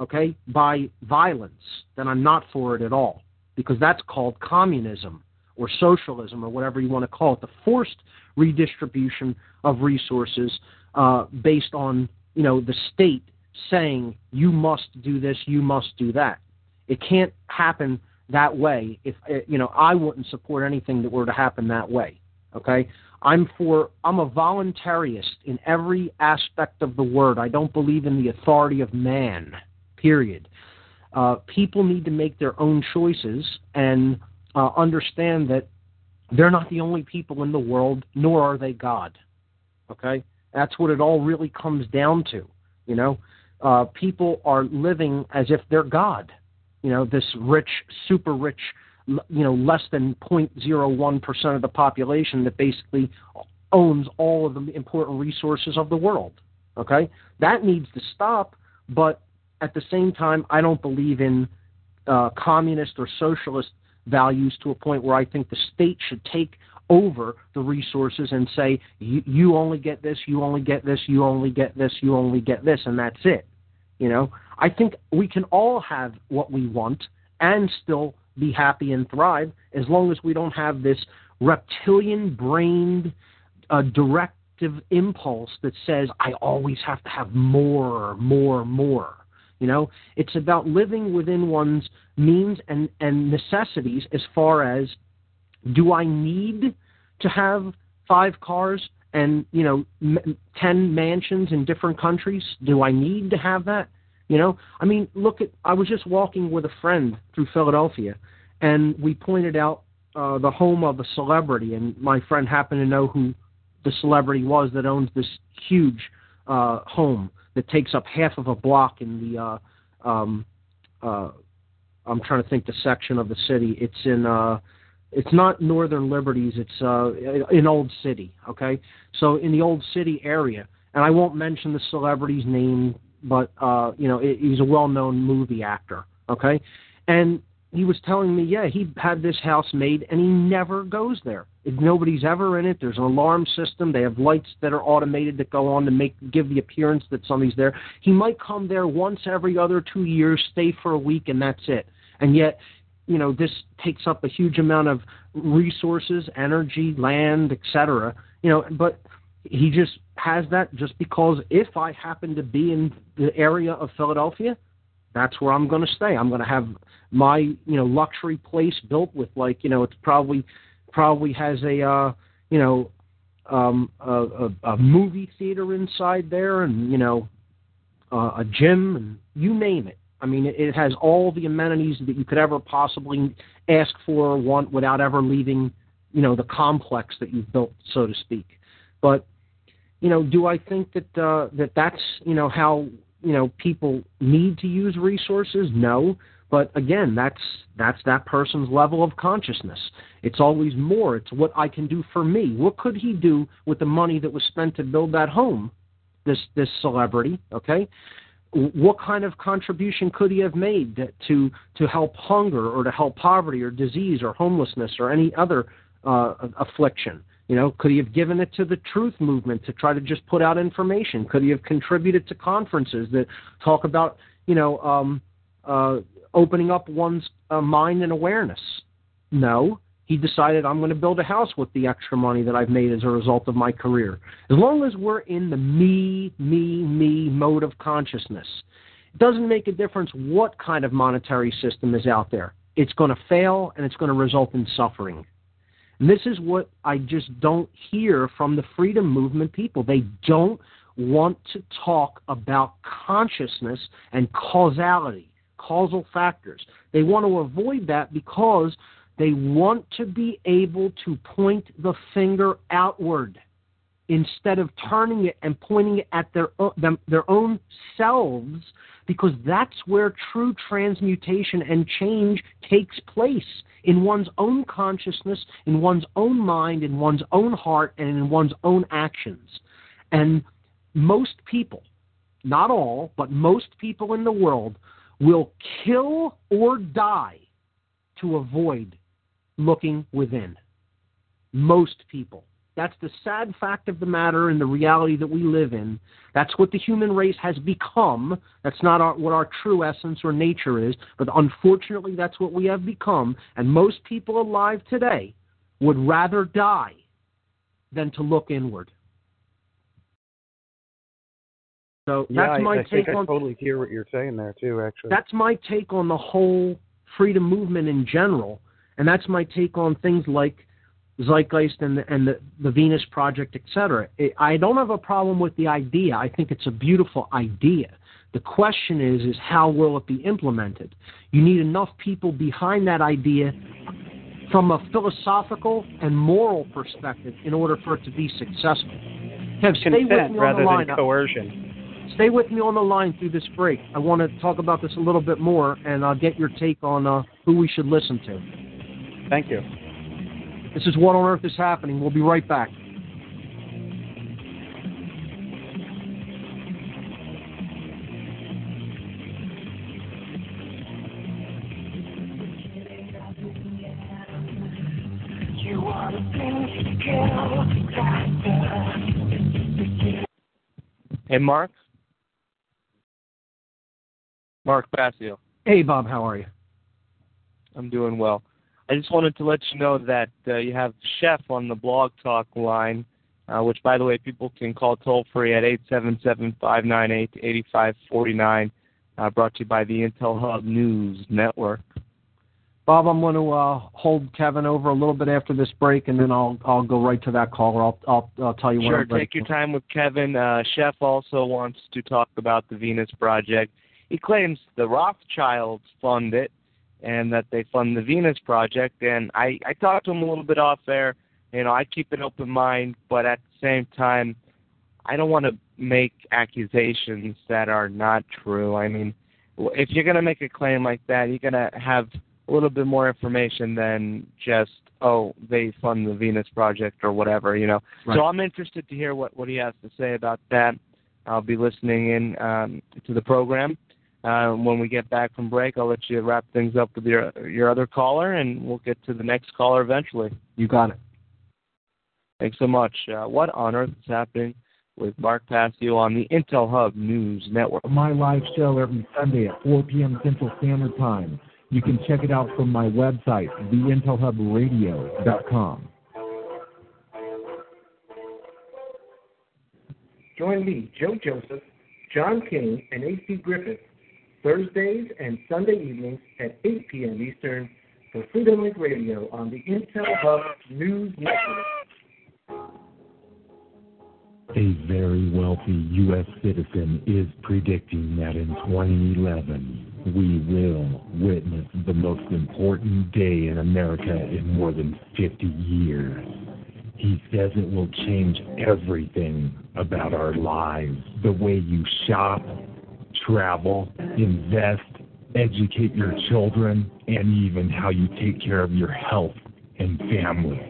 okay, by violence, then I'm not for it at all, because that's called communism or socialism or whatever you want to call it, the forced redistribution of resources uh, based on, you know, the state saying you must do this, you must do that. It can't happen that way. If, you know, I wouldn't support anything that were to happen that way, okay? I'm for, I'm a voluntarist in every aspect of the word. I don't believe in the authority of man, period. Uh, people need to make their own choices and uh, understand that they're not the only people in the world, nor are they God, okay? That's what it all really comes down to, you know? Uh, people are living as if they're God, you know, this rich, super rich, you know, less than zero point zero one percent of the population that basically owns all of the important resources of the world, okay? That needs to stop, but at the same time, I don't believe in uh, communist or socialist values to a point where I think the state should take over the resources and say, you, you only get this, you only get this, you only get this, you only get this, and that's it, you know? I think we can all have what we want and still be happy and thrive as long as we don't have this reptilian-brained uh, directive impulse that says, I always have to have more, more, more. You know, it's about living within one's means and, and necessities as far as, do I need to have five cars and, you know, m- ten mansions in different countries? Do I need to have that? You know, I mean, look at, I was just walking with a friend through Philadelphia, and we pointed out uh, the home of a celebrity, and my friend happened to know who the celebrity was that owns this huge uh, home that takes up half of a block in the, uh, um, uh, I'm trying to think the section of the city. It's in, uh, it's not Northern Liberties, it's uh, in Old City, okay? So in the Old City area, and I won't mention the celebrity's name, but, uh, you know, it, he's a well-known movie actor, okay? And he was telling me, yeah, he had this house made, and he never goes there. If nobody's ever in it, there's an alarm system. They have lights that are automated that go on to make give the appearance that somebody's there. He might come there once every other two years, stay for a week, and that's it. And yet, you know, this takes up a huge amount of resources, energy, land, et cetera. You know, but he just has that just because if I happen to be in the area of Philadelphia, that's where I'm going to stay. I'm going to have my, you know, luxury place built with, like, you know, it's probably probably has a, uh, you know, um, a, a, a movie theater inside there, and, you know, uh, a gym, and you name it. I mean, it, it has all the amenities that you could ever possibly ask for or want without ever leaving, you know, the complex that you've built, so to speak. But, you know, do I think that uh, that that's, you know, how, you know, people need to use resources? No. But again, that's that's that person's level of consciousness. It's always more. It's what I can do for me. What could he do with the money that was spent to build that home, this this celebrity, okay? What kind of contribution could he have made to to help hunger or to help poverty or disease or homelessness or any other uh, affliction? You know, could he have given it to the Truth movement to try to just put out information? Could he have contributed to conferences that talk about, you know, um, uh, opening up one's uh, mind and awareness? No. He decided, I'm going to build a house with the extra money that I've made as a result of my career. As long as we're in the me, me, me mode of consciousness, it doesn't make a difference what kind of monetary system is out there. It's going to fail, and it's going to result in suffering. And this is what I just don't hear from the freedom movement people. They don't want to talk about consciousness and causality, causal factors. They want to avoid that because they want to be able to point the finger outward instead of turning it and pointing it at their own, them, their own selves, because that's where true transmutation and change takes place, in one's own consciousness, in one's own mind, in one's own heart, and in one's own actions. And most people, not all, but most people in the world will kill or die to avoid looking within. Most people. That's the sad fact of the matter and the reality that we live in. That's what the human race has become. That's not our, what our true essence or nature is, but unfortunately that's what we have become. And most people alive today would rather die than to look inward. So that's yeah, I, my I take on. I totally hear what you're saying there too. Actually, that's my take on the whole freedom movement in general, and that's my take on things like Zeitgeist and the, and the, the Venus Project, et cetera. I don't have a problem with the idea. I think it's a beautiful idea. The question is, is how will it be implemented? You need enough people behind that idea from a philosophical and moral perspective in order for it to be successful. Kev, stay Consent with me rather on the line. Than coercion. Stay with me on the line through this break. I want to talk about this a little bit more, and I'll get your take on uh, who we should listen to. Thank you. This is What on Earth is Happening. We'll be right back. Hey, Mark. Mark Passio. Hey, Bob. How are you? I'm doing well. I just wanted to let you know that uh, you have Chef on the Blog Talk line, uh, which, by the way, people can call toll-free at eight seven seven, five nine eight, eight five four nine, uh, brought to you by the Intel Hub News Network. Bob, I'm going to uh, hold Kevin over a little bit after this break, and then I'll I'll go right to that caller. I'll, I'll, I'll tell you sure, when. Sure, take your time with Kevin. Uh, Chef also wants to talk about the Venus Project. He claims the Rothschilds fund it, and that they fund the Venus Project. And I, I talked to him a little bit off air. You know, I keep an open mind, but at the same time, I don't want to make accusations that are not true. I mean, if you're going to make a claim like that, you're going to have a little bit more information than just, oh, they fund the Venus Project or whatever, you know. Right. So I'm interested to hear what, what he has to say about that. I'll be listening in um, to the program. Uh, when we get back from break, I'll let you wrap things up with your your other caller, and we'll get to the next caller eventually. You got it. Thanks so much. Uh, what on earth is happening with Mark Passio on the Intel Hub News Network? My live show every Sunday at four p.m. Central Standard Time. You can check it out from my website, the intel hub radio dot com. Join me, Joe Joseph, John King, and A C Griffith, Thursdays and Sunday evenings at eight p.m. Eastern for Freedom Link Radio on the Intel Hub News Network. A very wealthy U S citizen is predicting that in twenty eleven, we will witness the most important day in America in more than fifty years. He says it will change everything about our lives, the way you shop, travel, invest, educate your children, and even how you take care of your health and family.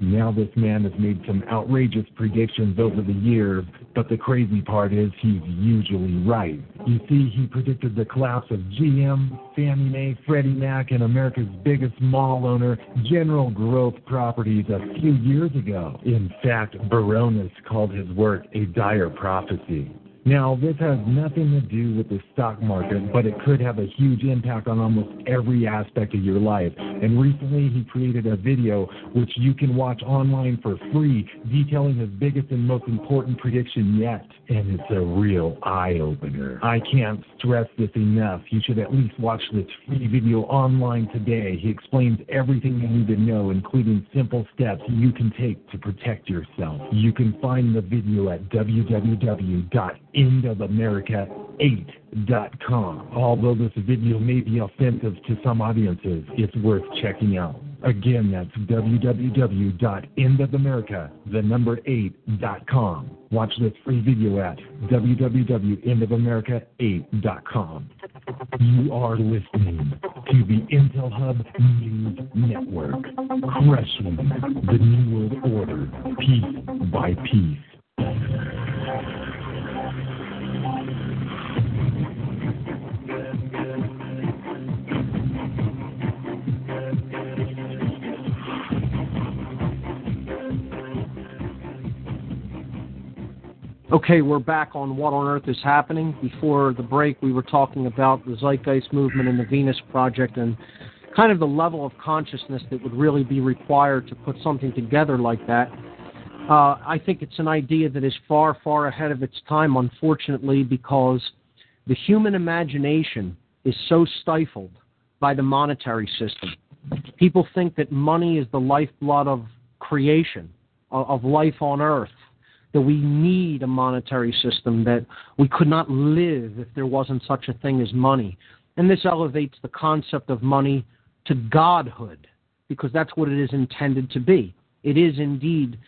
Now this man has made some outrageous predictions over the years, but the crazy part is he's usually right. You see, he predicted the collapse of G M, Fannie Mae, Freddie Mac, and America's biggest mall owner, General Growth Properties, a few years ago. In fact, Baronis called his work a dire prophecy. Now, this has nothing to do with the stock market, but it could have a huge impact on almost every aspect of your life. And recently, he created a video which you can watch online for free, detailing his biggest and most important prediction yet. And it's a real eye-opener. I can't stress this enough. You should at least watch this free video online today. He explains everything you need to know, including simple steps you can take to protect yourself. You can find the video at w w w dot end of america eight dot com. Although this video may be offensive to some audiences, it's worth checking out. Again, that's w w w dot end of america the number eight dot com. Watch this free video at w w w dot end of america eight dot com. You are listening to the Intel Hub News Network, crushing the New World Order piece by piece. Okay, we're back on What on Earth is Happening. Before the break, we were talking about the Zeitgeist Movement and the Venus Project and kind of the level of consciousness that would really be required to put something together like that. Uh, I think it's an idea that is far, far ahead of its time, unfortunately, because the human imagination is so stifled by the monetary system. People think that money is the lifeblood of creation, of life on Earth, that we need a monetary system, that we could not live if there wasn't such a thing as money. And this elevates the concept of money to godhood, because that's what it is intended to be. It is indeed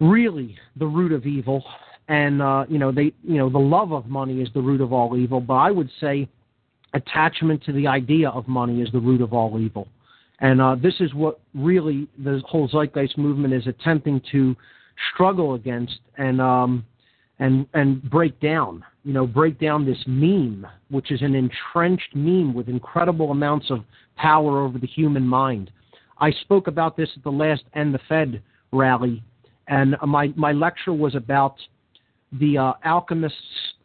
really the root of evil, and uh, you know, they, you know, the love of money is the root of all evil, but I would say attachment to the idea of money is the root of all evil. And uh, this is what really the whole Zeitgeist movement is attempting to struggle against and um, and and break down, you know, break down this meme, which is an entrenched meme with incredible amounts of power over the human mind. I spoke about this at the last End the Fed rally, and my, my lecture was about the uh, alchemist's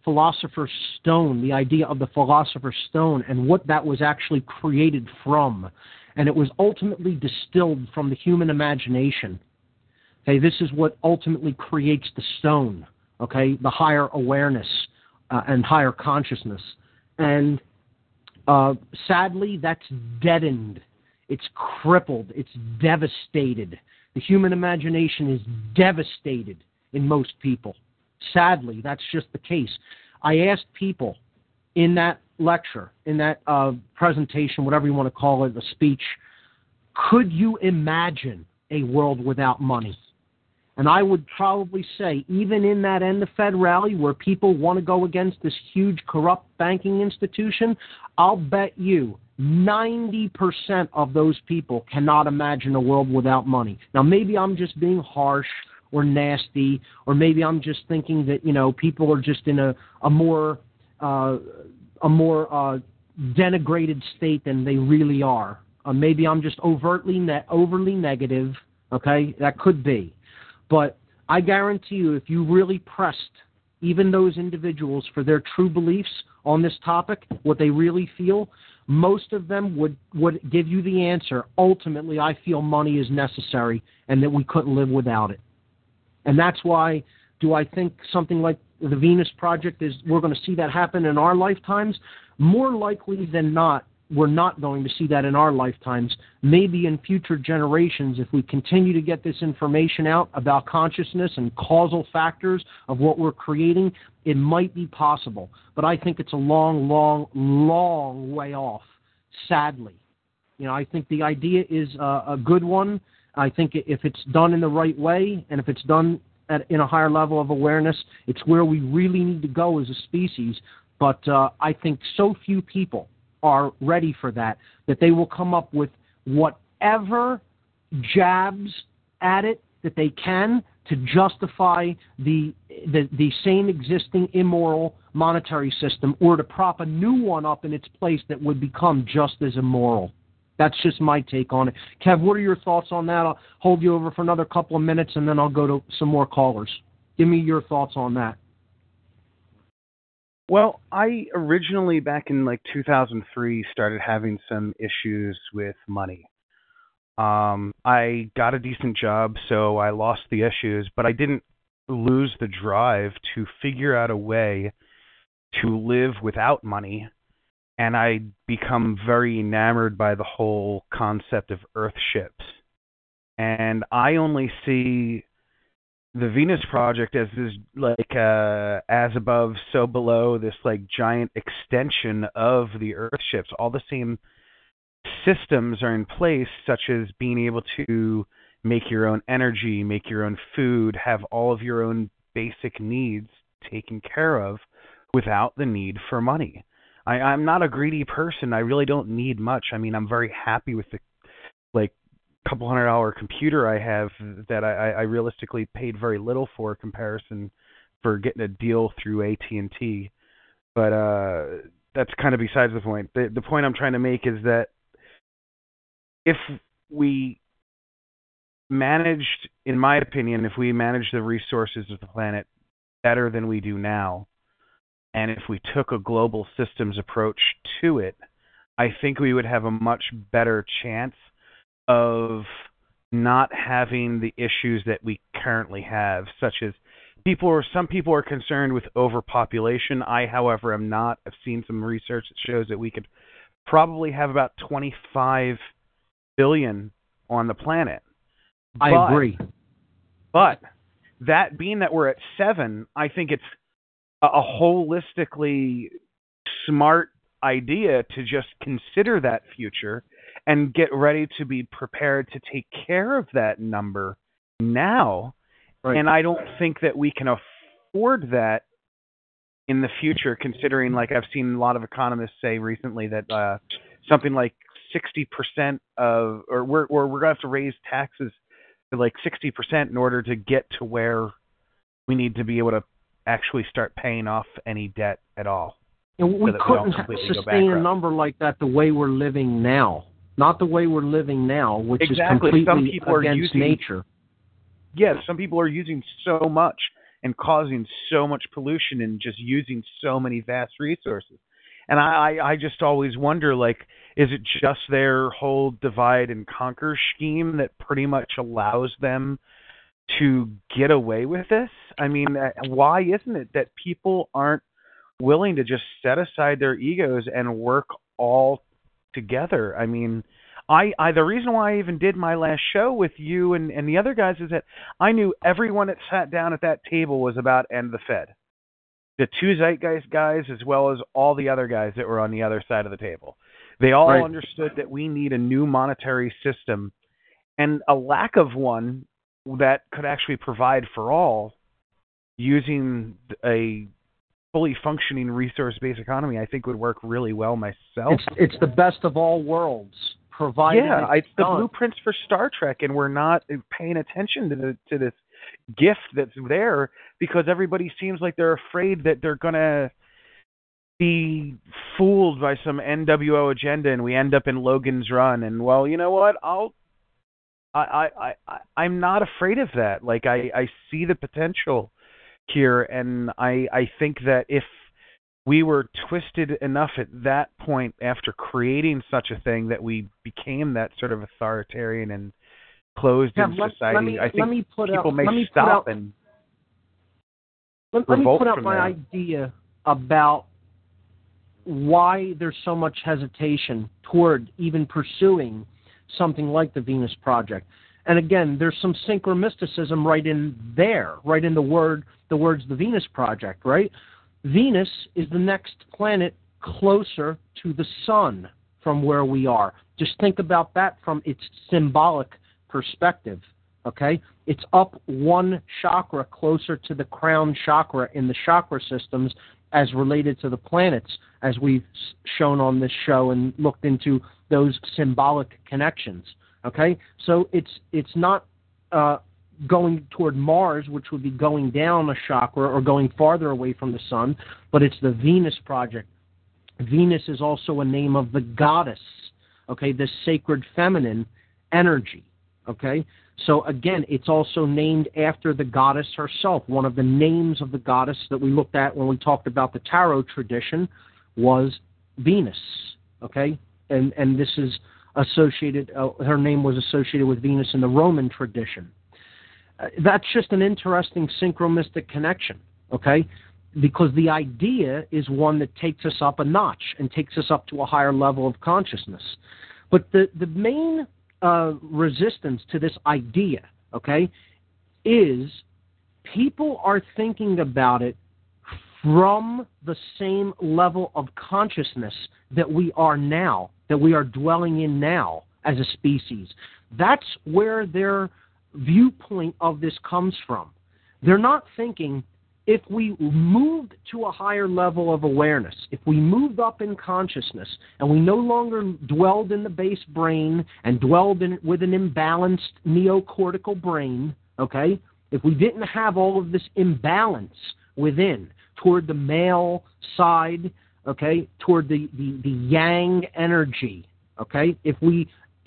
Philosopher's Stone, the idea of the Philosopher's Stone and what that was actually created from. And it was ultimately distilled from the human imagination. Okay, this is what ultimately creates the stone, okay, the higher awareness uh, and higher consciousness. And uh, sadly, that's deadened. It's crippled. It's devastated. The human imagination is devastated in most people. Sadly, that's just the case. I asked people in that lecture, in that uh, presentation, whatever you want to call it, a speech, could you imagine a world without money? And I would probably say, even in that End the Fed rally where people want to go against this huge corrupt banking institution, I'll bet you ninety percent of those people cannot imagine a world without money. Now, maybe I'm just being harsh or nasty, or maybe I'm just thinking that, you know, people are just in a, a more uh, a more uh, denigrated state than they really are. Uh, maybe I'm just overtly ne- overly negative, okay? That could be. But I guarantee you, if you really pressed even those individuals for their true beliefs on this topic, what they really feel, most of them would, would give you the answer. Ultimately, I feel money is necessary and that we couldn't live without it. And that's why, do I think something like the Venus Project is, we're going to see that happen in our lifetimes? More likely than not, we're not going to see that in our lifetimes. Maybe in future generations, if we continue to get this information out about consciousness and causal factors of what we're creating, it might be possible. But I think it's a long, long, long way off, sadly. You know, I think the idea is a, a good one. I think if it's done in the right way and if it's done at, in a higher level of awareness, it's where we really need to go as a species. But uh, I think so few people are ready for that, that they will come up with whatever jabs at it that they can to justify the, the the same existing immoral monetary system, or to prop a new one up in its place that would become just as immoral. That's just my take on it. Kev, what are your thoughts on that? I'll hold you over for another couple of minutes, and then I'll go to some more callers. Give me your thoughts on that. Well, I originally, back in like two thousand three, started having some issues with money. Um, I got a decent job, so I lost the issues, but I didn't lose the drive to figure out a way to live without money, and I become very enamored by the whole concept of earthships. And I only see the Venus Project as this, like, uh, as above, so below, this, like, giant extension of the earthships. All the same systems are in place, such as being able to make your own energy, make your own food, have all of your own basic needs taken care of without the need for money. I, I'm not a greedy person. I really don't need much. I mean, I'm very happy with the, like, couple hundred dollar computer I have that I, I realistically paid very little for in comparison for getting a deal through A T and T. But uh, that's kind of besides the point. The, the point I'm trying to make is that if we managed, in my opinion, if we managed the resources of the planet better than we do now, and if we took a global systems approach to it, I think we would have a much better chance of not having the issues that we currently have, such as people or some people are concerned with overpopulation. I, however, am not. I've seen some research that shows that we could probably have about twenty-five billion on the planet. I but, agree. But that being that we're at seven, I think it's a holistically smart idea to just consider that future and get ready to be prepared to take care of that number now. Right. And I don't think that we can afford that in the future, considering, like, I've seen a lot of economists say recently that uh, something like sixty percent of, or we're, or we're going to have to raise taxes to like sixty percent in order to get to where we need to be able to actually start paying off any debt at all. And we so couldn't we sustain a number like that the way we're living now. Not the way we're living now, which exactly. is completely some people against are using, nature. Yes, yeah, some people are using so much and causing so much pollution and just using so many vast resources. And I, I just always wonder, like, is it just their whole divide and conquer scheme that pretty much allows them to get away with this? I mean, why isn't it that people aren't willing to just set aside their egos and work all together? I mean, I, I the reason why I even did my last show with you and, and the other guys is that I knew everyone that sat down at that table was about End the Fed. The two Zeitgeist guys, as well as all the other guys that were on the other side of the table. They all right. understood that we need a new monetary system, and a lack of one that could actually provide for all using a fully functioning resource-based economy, I think would work really well myself. It's, it's the best of all worlds, provided yeah, it's, it's the blueprints for Star Trek, and we're not paying attention to, the, to this gift that's there because everybody seems like they're afraid that they're going to be fooled by some N W O agenda and we end up in Logan's Run. And, well, you know what? I'll, I, I, I, I'm not afraid of that. Like, I, I see the potential here, and I, I think that if we were twisted enough at that point after creating such a thing that we became that sort of authoritarian and closed yeah, in let, society, let me, I think me put people out, may me stop out, and let, let me put out my there. idea about why there's so much hesitation toward even pursuing something like the Venus Project. And again, there's some synchromysticism right in there, right in the word, the words, the Venus Project, right? Venus is the next planet closer to the sun from where we are. Just think about that from its symbolic perspective, okay? It's up one chakra closer to the crown chakra in the chakra systems as related to the planets, as we've shown on this show and looked into those symbolic connections, okay? So it's it's not... Uh, going toward Mars, which would be going down a chakra or going farther away from the sun, but it's the Venus Project. Venus is also a name of the goddess, okay, the sacred feminine energy, okay? So, again, it's also named after the goddess herself. One of the names of the goddess that we looked at when we talked about the tarot tradition was Venus, okay? And, and this is associated, uh, her name was associated with Venus in the Roman tradition. That's just an interesting synchromistic connection, okay? Because the idea is one that takes us up a notch and takes us up to a higher level of consciousness. But the, the main uh, resistance to this idea, okay, is people are thinking about it from the same level of consciousness that we are now, that we are dwelling in now as a species. That's where they're... viewpoint of this comes from. They're not thinking, if we moved to a higher level of awareness, if we moved up in consciousness and we no longer dwelled in the base brain and dwelled in with an imbalanced neocortical brain, okay, if we didn't have all of this imbalance within toward the male side, okay, toward the, the, the yang energy, okay, if we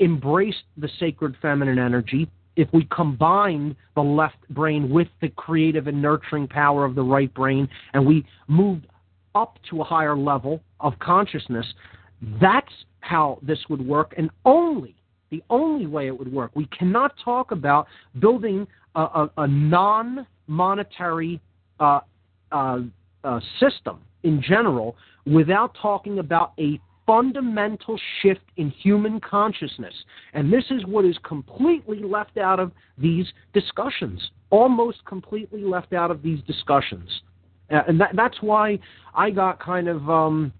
embraced the sacred feminine energy, if we combined the left brain with the creative and nurturing power of the right brain and we moved up to a higher level of consciousness, that's how this would work, and only, the only way it would work. We cannot talk about building a, a, a non-monetary uh, uh, uh, system in general without talking about a fundamental shift in human consciousness. And this is what is completely left out of these discussions, almost completely left out of these discussions. Uh, and that, that's why I got kind of um,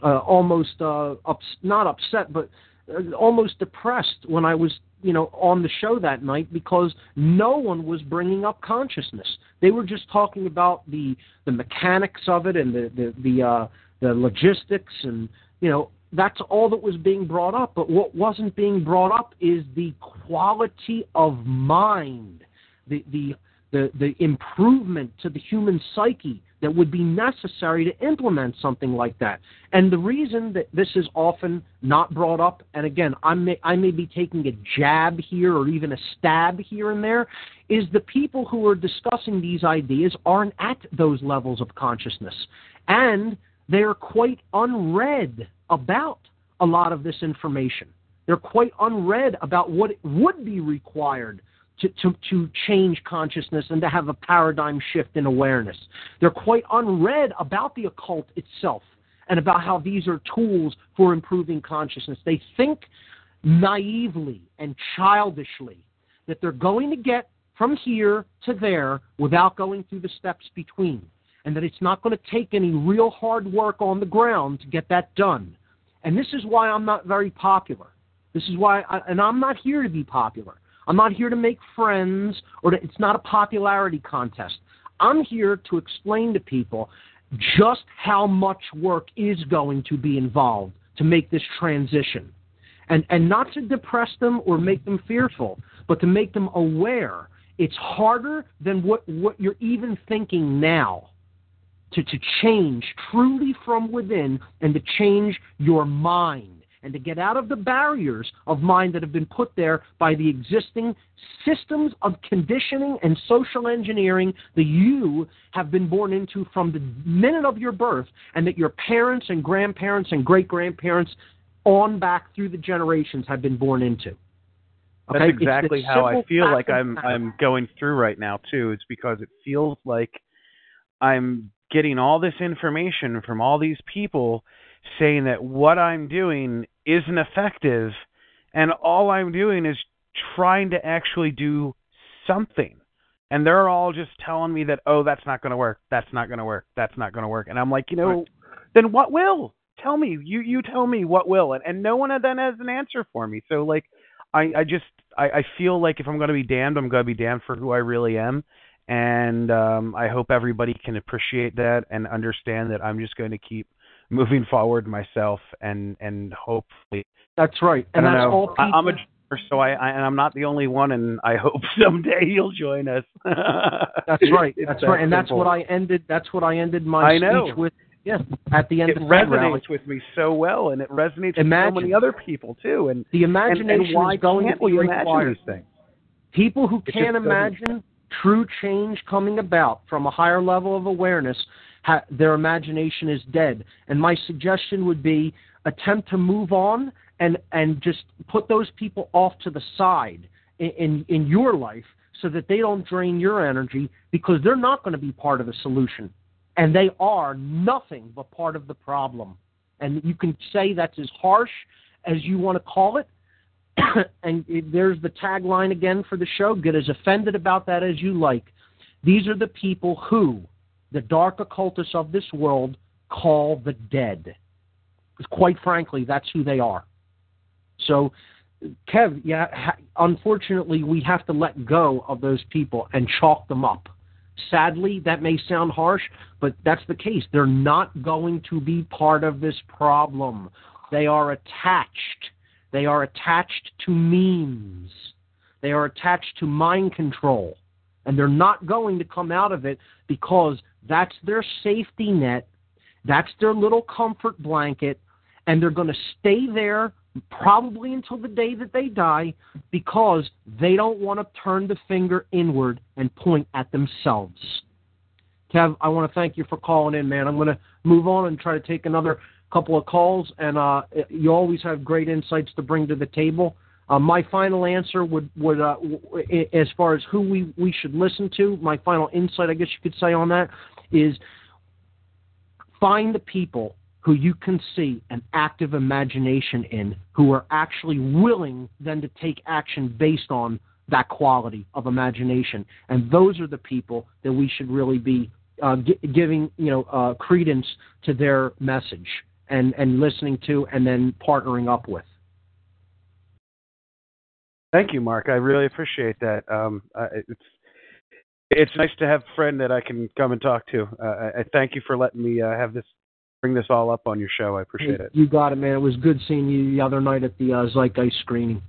uh, almost, uh, ups, not upset, but uh, almost depressed when I was, you know, on the show that night, because no one was bringing up consciousness. They were just talking about the, the mechanics of it and the, the, the, uh, the logistics and, you know, that's all that was being brought up. But what wasn't being brought up is the quality of mind, the the the, the improvement to the human psyche that would be necessary to implement something like that. And the reason that this is often not brought up, and again, I may, I may be taking a jab here or even a stab here and there, is the people who are discussing these ideas aren't at those levels of consciousness. And they are quite unread about a lot of this information. They're quite unread about what would be required to, to, to change consciousness and to have a paradigm shift in awareness. They're quite unread about the occult itself and about how these are tools for improving consciousness. They think naively and childishly that they're going to get from here to there without going through the steps between, and that it's not going to take any real hard work on the ground to get that done. And this is why I'm not very popular. This is why, I, and I'm not here to be popular. I'm not here to make friends, or to, it's not a popularity contest. I'm here to explain to people just how much work is going to be involved to make this transition. And, and not to depress them or make them fearful, but to make them aware it's harder than what, what you're even thinking now. to, to change truly from within and to change your mind and to get out of the barriers of mind that have been put there by the existing systems of conditioning and social engineering that you have been born into from the minute of your birth and that your parents and grandparents and great-grandparents on back through the generations have been born into. Okay? That's exactly how I feel like I'm I'm going through right now, too. It's because it feels like I'm getting all this information from all these people saying that what I'm doing isn't effective, and all I'm doing is trying to actually do something. And they're all just telling me that, oh, that's not going to work, that's not going to work, that's not going to work. And I'm like, you know, then what will? Tell me. You you tell me what will. And, and no one then has an answer for me. So, like, I, I just I, I feel like if I'm going to be damned, I'm going to be damned for who I really am. And um, I hope everybody can appreciate that and understand that I'm just going to keep moving forward myself and, and hopefully. That's right. And that's know, all people. I, I'm a dreamer, so I, I and I'm not the only one, and I hope someday you'll join us. That's right. That's that right. And simple. that's what I ended that's what I ended my I know. speech with. Yes, at the end it of the resonates rally. with me so well, and it resonates Imagine. with so many other people too. And the imagination and, and why is going to require these things. People who it can't imagine doesn't. true change coming about from a higher level of awareness, ha- their imagination is dead. And my suggestion would be attempt to move on and and just put those people off to the side in in, in your life so that they don't drain your energy, because they're not going to be part of the solution. And they are nothing but part of the problem. And you can say that's as harsh as you want to call it. And there's the tagline again for the show. Get as offended about that as you like. These are the people who the dark occultists of this world call the dead. Because quite frankly, that's who they are. So, Kev, yeah, ha- unfortunately, we have to let go of those people and chalk them up. Sadly, that may sound harsh, but that's the case. They're not going to be part of this problem. They are attached. They are attached to memes. They are attached to mind control. And they're not going to come out of it, because that's their safety net. That's their little comfort blanket. And they're going to stay there probably until the day that they die, because they don't want to turn the finger inward and point at themselves. Kev, I want to thank you for calling in, man. I'm going to move on and try to take another couple of calls, and uh, you always have great insights to bring to the table. Uh, my final answer would, would uh, w- as far as who we, we should listen to, my final insight, I guess you could say on that, is find the people who you can see an active imagination in, who are actually willing then to take action based on that quality of imagination. And those are the people that we should really be uh, gi- giving, you know, uh, credence to their message and, and listening to and then partnering up with. Thank you, Mark. I really appreciate that. Um, uh, it's it's nice to have a friend that I can come and talk to. Uh, I, I thank you for letting me uh, have this. Bring this all up on your show. I appreciate it. You got it, man. It was good seeing you the other night at the uh, Zeitgeist screening.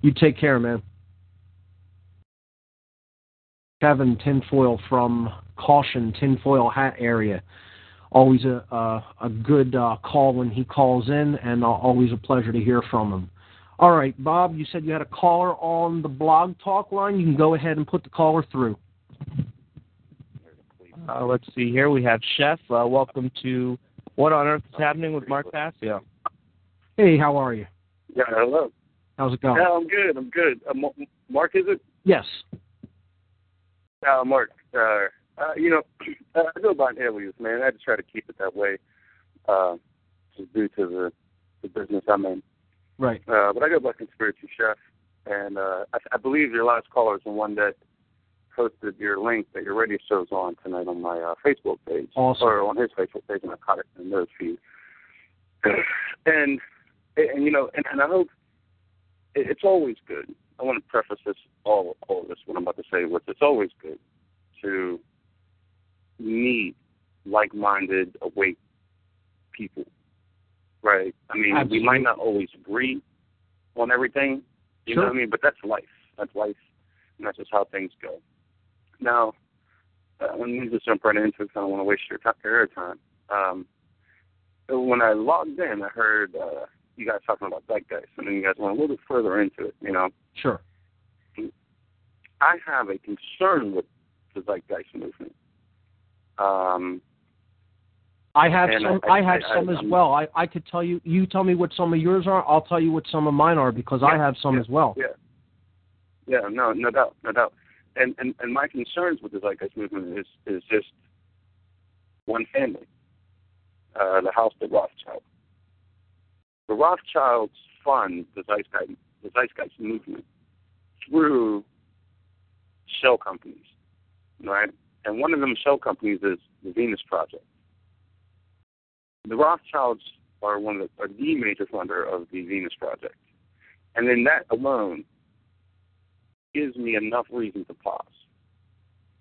You take care, man. Kevin Tinfoil from Caution Tinfoil Hat Area. Always a a, a good uh, call when he calls in, and uh, always a pleasure to hear from him. All right, Bob, you said you had a caller on the Blog Talk line. You can go ahead and put the caller through. Uh, let's see here. We have Chef. Uh, welcome to What on Earth is Happening with Mark Passio. Hey, how are you? Yeah, hello. How's it going? Yeah, I'm good. I'm good. Uh, Mark, is it? Yes. Uh, Mark, uh, uh, you know, I don't mind handling this, man. I just try to keep it that way, uh, just due to the, the business I'm in. Right. Uh, but I go by Conspiracy Chef, and uh, I, I believe your last caller is the one that posted your link that your radio show's on tonight on my uh, Facebook page. Awesome. Or on his Facebook page, and I caught it in those feed. And, and you know, and, and I hope it, it's always good. I want to preface this, all, all of this, what I'm about to say, with it's always good to meet like-minded, awake people, right? I mean, Absolutely. we might not always agree on everything, you sure. know what I mean? But that's life. That's life, and that's just how things go. Now, uh, let me just jump right into it. I don't want to waste your time. Um, so when I logged in, I heard uh, you guys talking about black dice, and then you guys went a little bit further into it, you know. Sure. I have a concern with the zeitgeist movement. Um, I have some. I, I, I have I, some I, as I'm, well. I, I could tell you. You tell me what some of yours are. I'll tell you what some of mine are because yeah, I have some yeah, as well. Yeah. Yeah. No. No doubt. No doubt. And and, and my concerns with the zeitgeist movement is, is just one family, uh, the house of Rothschild. The Rothschilds fund the zeitgeist the zeitgeist movement through shell companies, right? And one of them shell companies is the Venus Project. The Rothschilds are one of the, are the major funder of the Venus Project. And then that alone gives me enough reason to pause.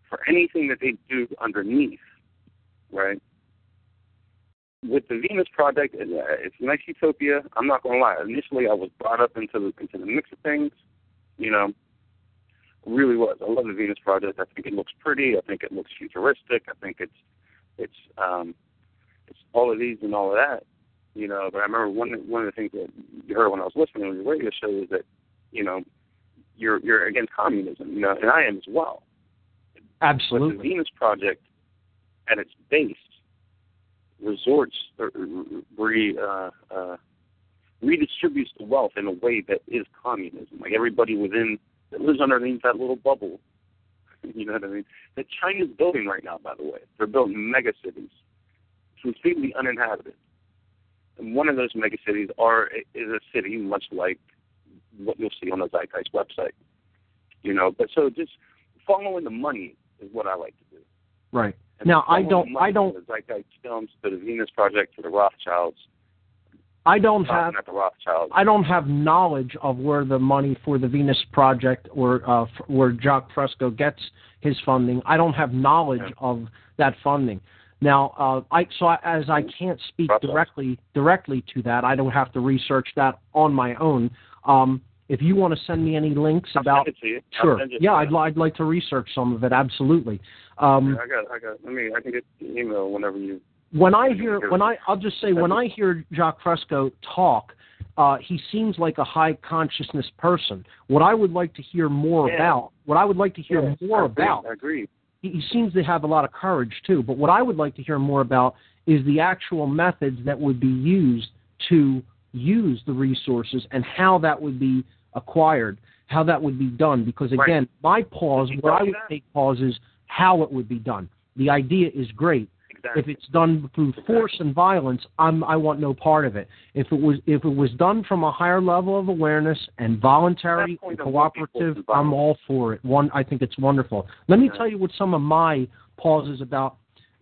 For anything that they do underneath, right? With the Venus Project, it's a nice utopia. I'm not going to lie. Initially, I was brought up into the, into the mix of things, you know, really was. I love the Venus Project. I think it looks pretty. I think it looks futuristic. I think it's it's um, it's all of these and all of that, you know. But I remember one one of the things that you heard when I was listening on the radio show is that, you know, you're you're against communism, you know, and I am as well. Absolutely. But the Venus Project, at its base, resorts or re uh, uh, redistributes the wealth in a way that is communism. Like everybody within that lives underneath that little bubble, you know what I mean? That China's building right now, by the way. They're building mega cities, completely uninhabited. And one of those mega cities are, is a city much like what you'll see on the Zeitgeist website, you know. But so just following the money is what I like to do. Right. And now, I don't, I don't. The Zeitgeist films, to the Venus Project, to the Rothschilds. I don't have I don't have knowledge of where the money for the Venus Project or uh, f- where Jacque Fresco gets his funding. I don't have knowledge yeah. of that funding. Now, uh, I, so I, as I can't speak directly directly to that, I don't have to research that on my own. Um, if you want to send me any links about, I'll send it to you. sure, I'll send it yeah, I'd, I'd like to research some of it. Absolutely. Um, yeah, I got, I got. I mean, I can get the email whenever you. When I hear, when I, I'll just say, when I hear Jacque Fresco talk, uh, he seems like a high consciousness person. What I would like to hear more yeah. about, what I would like to hear yeah, more I agree, about, I agree. He, he seems to have a lot of courage too. But what I would like to hear more about is the actual methods that would be used to use the resources and how that would be acquired, how that would be done. Because again, right. my pause, where I would that? take pause is how it would be done. The idea is great. If it's done through force and violence, I'm, I want no part of it. If it was if it was done from a higher level of awareness and voluntary and cooperative, I'm all for it. One, I think it's wonderful. Let me tell you what some of my pauses about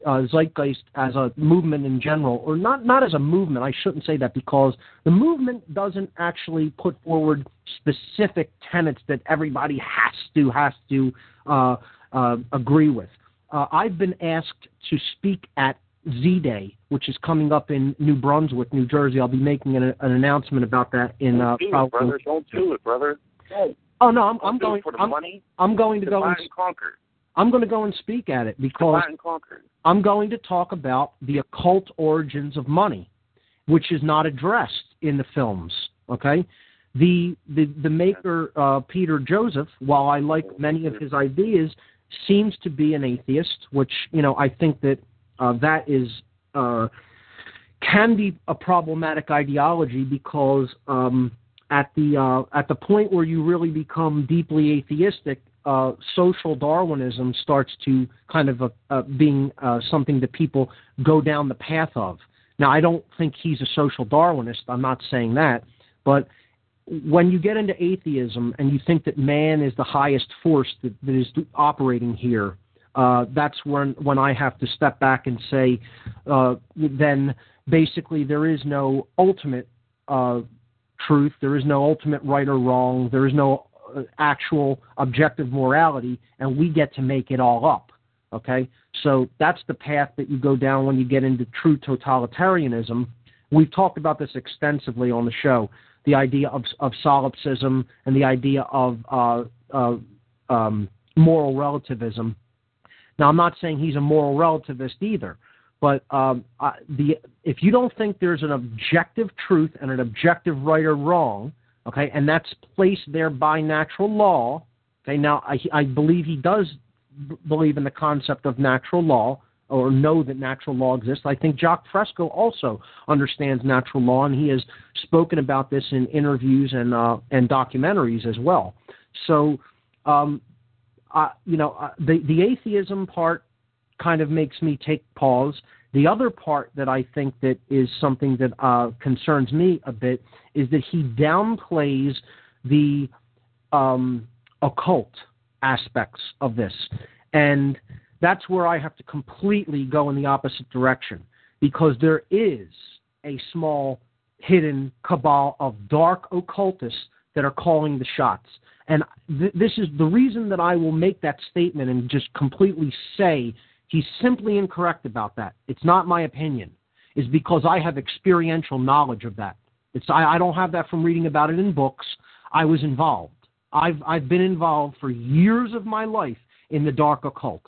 uh, Zeitgeist as a movement in general, or not, not as a movement. I shouldn't say that because the movement doesn't actually put forward specific tenets that everybody has to has to uh, uh, agree with. Uh, I've been asked to speak at Z-Day, which is coming up in New Brunswick, New Jersey. I'll be making an, an announcement about that in uh, don't do it, brother. Don't do it, brother. Hey, oh no, I'm, I'm going. For the I'm, money, I'm going to go and, and conquer. I'm going to go and speak at it because I'm going to talk about the occult origins of money, which is not addressed in the films. Okay. The the the maker uh, Peter Joseph, while I like many of his ideas, seems to be an atheist, which, you know, I think that uh, that is uh, can be a problematic ideology because um, at the uh, at the point where you really become deeply atheistic, uh, social Darwinism starts to kind of a, a being uh, something that people go down the path of. Now, I don't think he's a social Darwinist. I'm not saying that, but when you get into atheism and you think that man is the highest force that, that is operating here, uh, that's when, when I have to step back and say, uh, then basically there is no ultimate uh, truth, there is no ultimate right or wrong, there is no uh, actual objective morality, and we get to make it all up, okay? So that's the path that you go down when you get into true totalitarianism. We've talked about this extensively on the show. The idea of, of solipsism and the idea of uh, uh, um, moral relativism. Now, I'm not saying he's a moral relativist either, but um, I, the if you don't think there's an objective truth and an objective right or wrong, okay, and that's placed there by natural law, okay, now I, I believe he does b- believe in the concept of natural law, or know that natural law exists. I think Jacque Fresco also understands natural law, and he has spoken about this in interviews and uh, and documentaries as well. So, um, uh, you know, uh, the, the atheism part kind of makes me take pause. The other part that I think that is something that uh, concerns me a bit is that he downplays the um, occult aspects of this, and that's where I have to completely go in the opposite direction, because there is a small hidden cabal of dark occultists that are calling the shots. And th- this is the reason that I will make that statement and just completely say he's simply incorrect about that. It's not my opinion. It's because I have experiential knowledge of that. It's I, I don't have that from reading about it in books. I was involved. I've I've been involved for years of my life in the dark occult,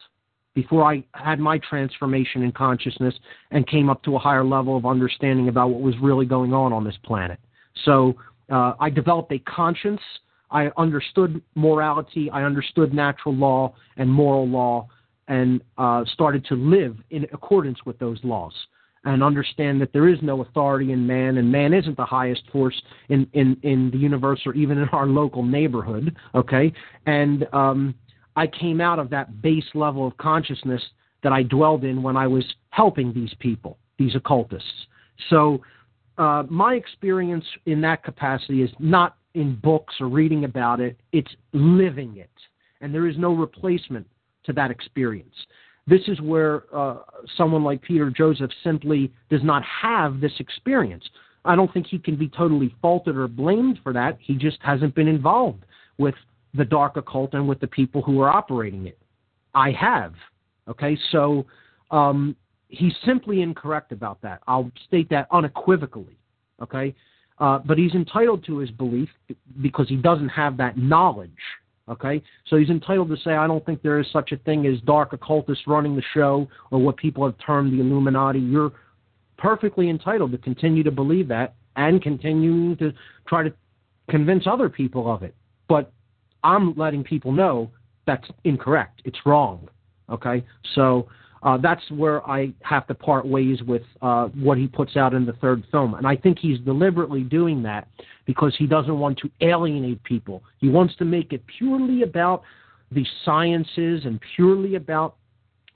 before I had my transformation in consciousness and came up to a higher level of understanding about what was really going on on this planet. So uh, I developed a conscience. I understood morality. I understood natural law and moral law, and uh, started to live in accordance with those laws and understand that there is no authority in man, and man isn't the highest force in, in, in the universe or even in our local neighborhood, okay? And um I came out of that base level of consciousness that I dwelled in when I was helping these people, these occultists. So uh, my experience in that capacity is not in books or reading about it. It's living it. And there is no replacement to that experience. This is where uh, someone like Peter Joseph simply does not have this experience. I don't think he can be totally faulted or blamed for that. He just hasn't been involved with the dark occult and with the people who are operating it. I have. Okay, so um, he's simply incorrect about that. I'll state that unequivocally. Okay, uh, but he's entitled to his belief because he doesn't have that knowledge. Okay, so he's entitled to say, I don't think there is such a thing as dark occultists running the show, or what people have termed the Illuminati. You're perfectly entitled to continue to believe that and continuing to try to convince other people of it. But I'm letting people know that's incorrect. It's wrong, okay? So uh, that's where I have to part ways with uh, what he puts out in the third film. And I think he's deliberately doing that because he doesn't want to alienate people. He wants to make it purely about the sciences and purely about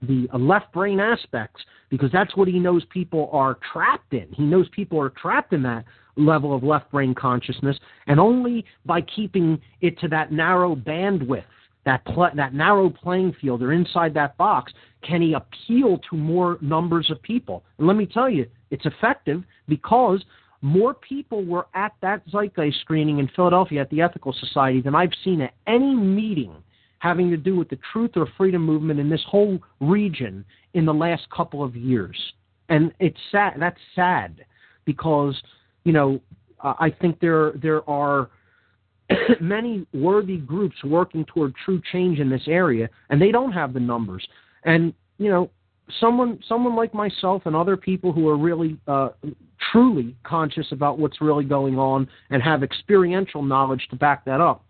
the left brain aspects, because that's what he knows people are trapped in. He knows people are trapped in that level of left brain consciousness, and only by keeping it to that narrow bandwidth, that pl- that narrow playing field, or inside that box, can he appeal to more numbers of people. And let me tell you, it's effective, because more people were at that zeitgeist screening in Philadelphia at the Ethical Society than I've seen at any meeting having to do with the Truth or Freedom movement in this whole region in the last couple of years. And it's sad. That's sad, because, you know, uh, I think there there are many worthy groups working toward true change in this area, and they don't have the numbers. And, you know, someone someone like myself and other people who are really uh, truly conscious about what's really going on and have experiential knowledge to back that up,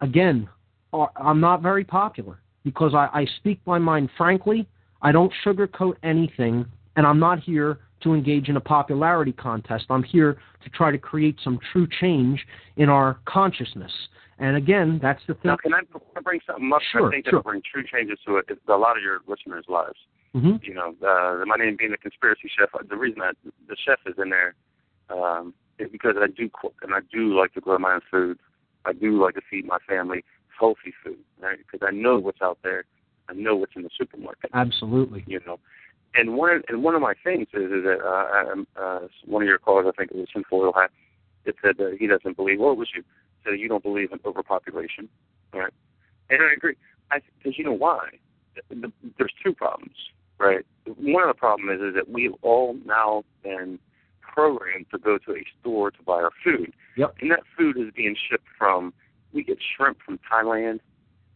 again, are, I'm not very popular, because I, I speak my mind frankly. I don't sugarcoat anything, and I'm not here to engage in a popularity contest. I'm here to try to create some true change in our consciousness. And again, that's the thing. Now, can I bring something up? Sure, I think sure. That will bring true changes to a, a lot of your listeners' lives. Mm-hmm. You know, uh, my name being the Conspiracy Chef, the reason I, the chef is in there um, is because I do cook, and I do like to grow my own food. I do like to feed my family healthy food, right? Because I know what's out there. I know what's in the supermarket. Absolutely. You know. And one, and one of my things is, is that uh, I, uh, one of your callers, I think it was Tinfoil Hat, that said that he doesn't believe, well, it was you, said that you don't believe in overpopulation, right? And I agree, because you know why? The, there's two problems, right? One of the problems is, is that we've all now been programmed to go to a store to buy our food. Yep. And that food is being shipped from, we get shrimp from Thailand,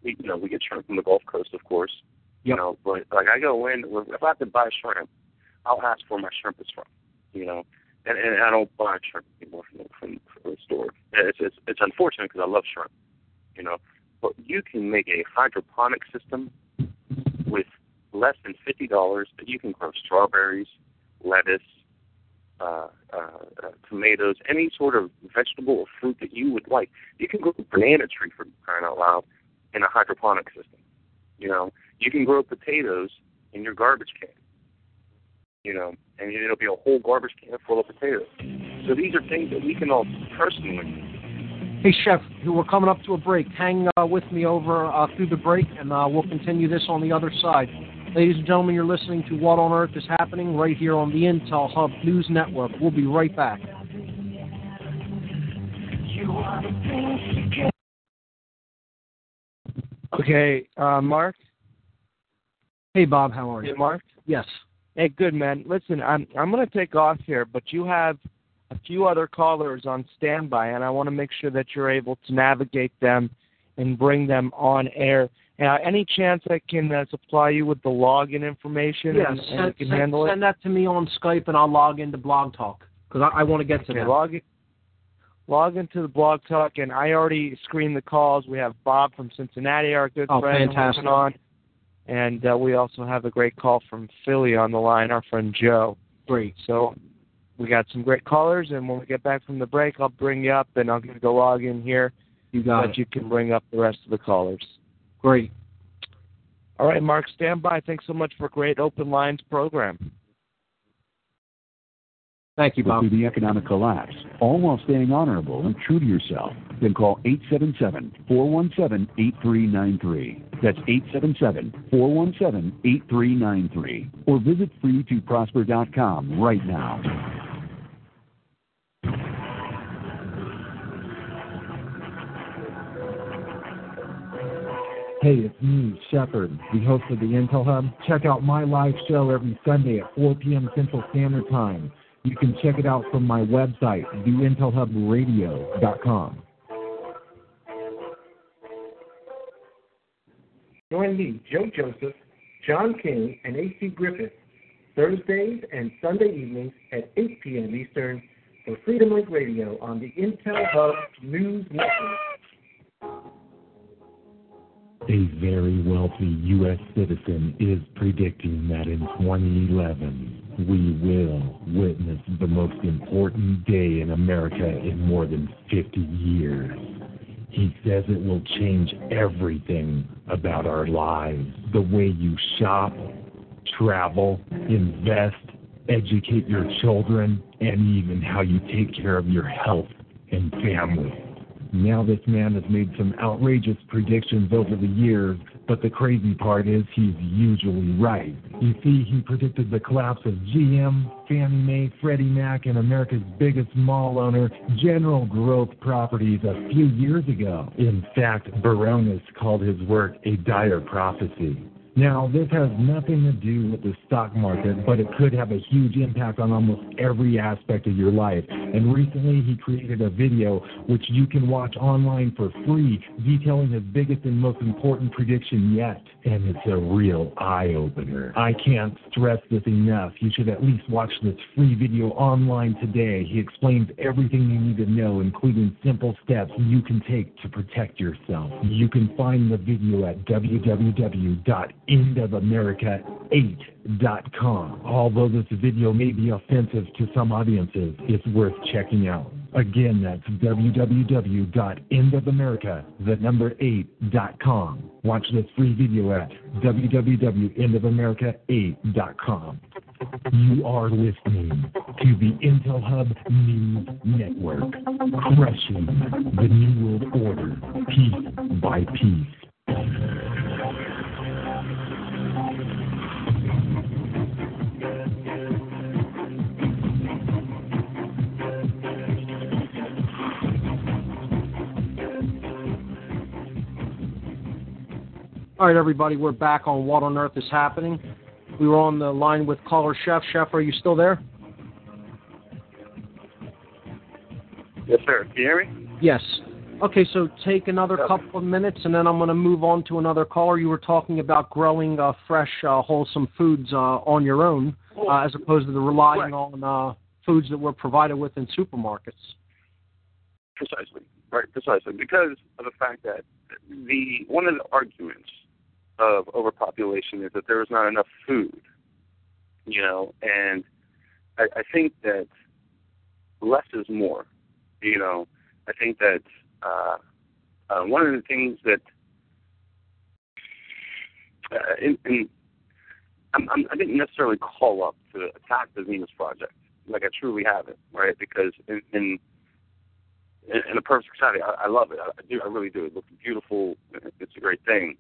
we, you know, we get shrimp from the Gulf Coast, of course. you know, but like I go in, if I have to buy shrimp, I'll ask where my shrimp is from, you know, and, and I don't buy shrimp anymore from, from, from the store. It's, it's, it's unfortunate because I love shrimp, you know, but you can make a hydroponic system with less than fifty dollars that you can grow strawberries, lettuce, Uh, uh, uh, tomatoes, any sort of vegetable or fruit that you would like. You can grow a banana tree, for crying out loud, in a hydroponic system. You know, you can grow potatoes in your garbage can. You know, and it'll be a whole garbage can full of potatoes. So these are things that we can all personally. Hey, Chef, we're coming up to a break. Hang uh, with me over uh, through the break, and uh, we'll continue this on the other side. Ladies and gentlemen, you're listening to What on Earth is Happening right here on the Intel Hub News Network. We'll be right back. Okay, uh, Mark? Hey, Bob, how are you? Hey, Mark? Yes. Hey, good, man. Listen, I'm I'm going to take off here, but you have a few other callers on standby, and I want to make sure that you're able to navigate them and bring them on air. Now, any chance I can uh, supply you with the login information? Yes, and, send, and you can send, handle it? Send that to me on Skype, and I'll log into Blog Talk because I, I want to get to okay, that. Log, log into the Blog Talk, and I already screened the calls. We have Bob from Cincinnati, our good oh, friend, fantastic. on, and uh, we also have a great call from Philly on the line, our friend Joe. Great. So we got some great callers, and when we get back from the break, I'll bring you up, and I'm going to go log in here. You got so it. You can bring up the rest of the callers. Great. All right, Mark, stand by. Thanks so much for a great Open Lines program. Thank you, Bob. Through the economic collapse, all while staying honorable and true to yourself, then call eight seven seven, four one seven, eight three nine three. That's eight seven seven, four one seven, eight three nine three. Or visit free to prosper dot com right now. Hey, it's me, Shepard, the host of the Intel Hub. Check out my live show every Sunday at four p.m. Central Standard Time. You can check it out from my website, the intel hub radio dot com. Join me, Joe Joseph, John King, and A C Griffith, Thursdays and Sunday evenings at eight p.m. Eastern for Freedom Link Radio on the Intel Hub News Network. A very wealthy U S citizen is predicting that in twenty eleven, we will witness the most important day in America in more than fifty years. He says it will change everything about our lives, the way you shop, travel, invest, educate your children, and even how you take care of your health and family. Now this man has made some outrageous predictions over the years, but the crazy part is he's usually right. You see, he predicted the collapse of G M, Fannie Mae, Freddie Mac, and America's biggest mall owner, General Growth Properties, a few years ago. In fact, Baronis called his work a dire prophecy. Now, this has nothing to do with the stock market, but it could have a huge impact on almost every aspect of your life. And recently, he created a video which you can watch online for free, detailing his biggest and most important prediction yet. And it's a real eye-opener. I can't stress this enough. You should at least watch this free video online today. He explains everything you need to know, including simple steps you can take to protect yourself. You can find the video at w w w dot end of america eight dot com. Although this video may be offensive to some audiences, it's worth checking out. Again, that's w w w dot end of america the number eight dot com. Watch this free video at w w w dot end of america eight dot com. You are listening to the Intel Hub News Network, crushing the New World Order piece by piece. All right, everybody, we're back on What on Earth is Happening. We were on the line with caller Chef. Chef, are you still there? Yes, sir. Can you hear me? Yes. Okay, so take another couple of minutes, and then I'm going to move on to another caller. You were talking about growing uh, fresh, uh, wholesome foods uh, on your own, uh, as opposed to the relying on uh, foods that we're provided with in supermarkets. Precisely, right, precisely, because of the fact that the one of the arguments of overpopulation is that there is not enough food, you know, and I, I think that less is more, you know. I think that Uh, uh, one of the things that uh, in, in, I'm, I'm, I didn't necessarily call up to attack the Venus Project, like I truly haven't, right? Because in in, in a perfect society, I, I love it. I, I do. I really do. It looks beautiful. It's a great thing.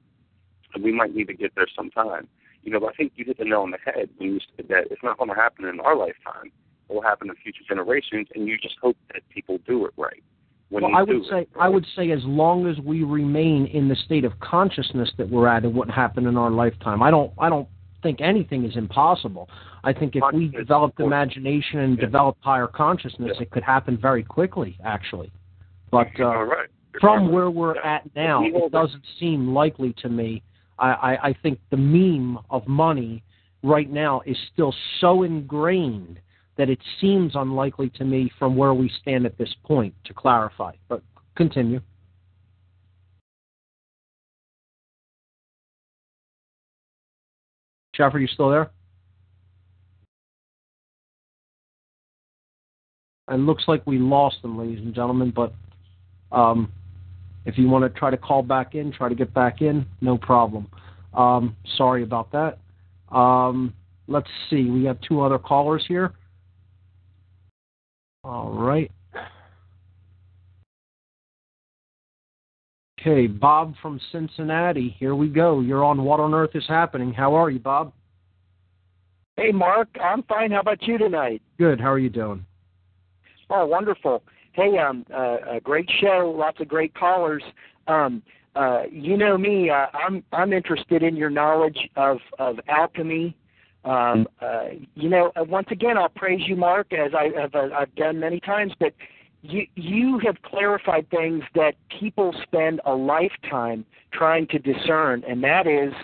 And we might need to get there sometime, you know. But I think you hit the nail on the head when you said that it's not going to happen in our lifetime. It will happen in future generations, and you just hope that people do it right. When well, I would say it, right? I would say as long as we remain in the state of consciousness that we're at, it wouldn't happen in our lifetime. I don't I don't think anything is impossible. I think if we developed imagination and yeah. developed higher consciousness, yeah. it could happen very quickly, actually. But uh, right. from right. where we're yeah. at now, it that. doesn't seem likely to me. I, I, I think the meme of money right now is still so ingrained that it seems unlikely to me from where we stand at this point, to clarify. But continue. Jeff, are you still there? And looks like we lost them, ladies and gentlemen, but um, if you want to try to call back in, try to get back in, no problem. Um, sorry about that. Um, let's see. We have two other callers here. All right. Okay, Bob from Cincinnati. Here we go. You're on What on Earth is Happening. How are you, Bob? Hey, Mark. I'm fine. How about you tonight? Good. How are you doing? Oh, wonderful. Hey, um, uh, a great show. Lots of great callers. Um, uh, you know me. Uh, I'm I'm interested in your knowledge of of alchemy. Um, uh, you know, once again, I'll praise you, Mark, as I have, uh, I've done many times, but you, you have clarified things that people spend a lifetime trying to discern, and that is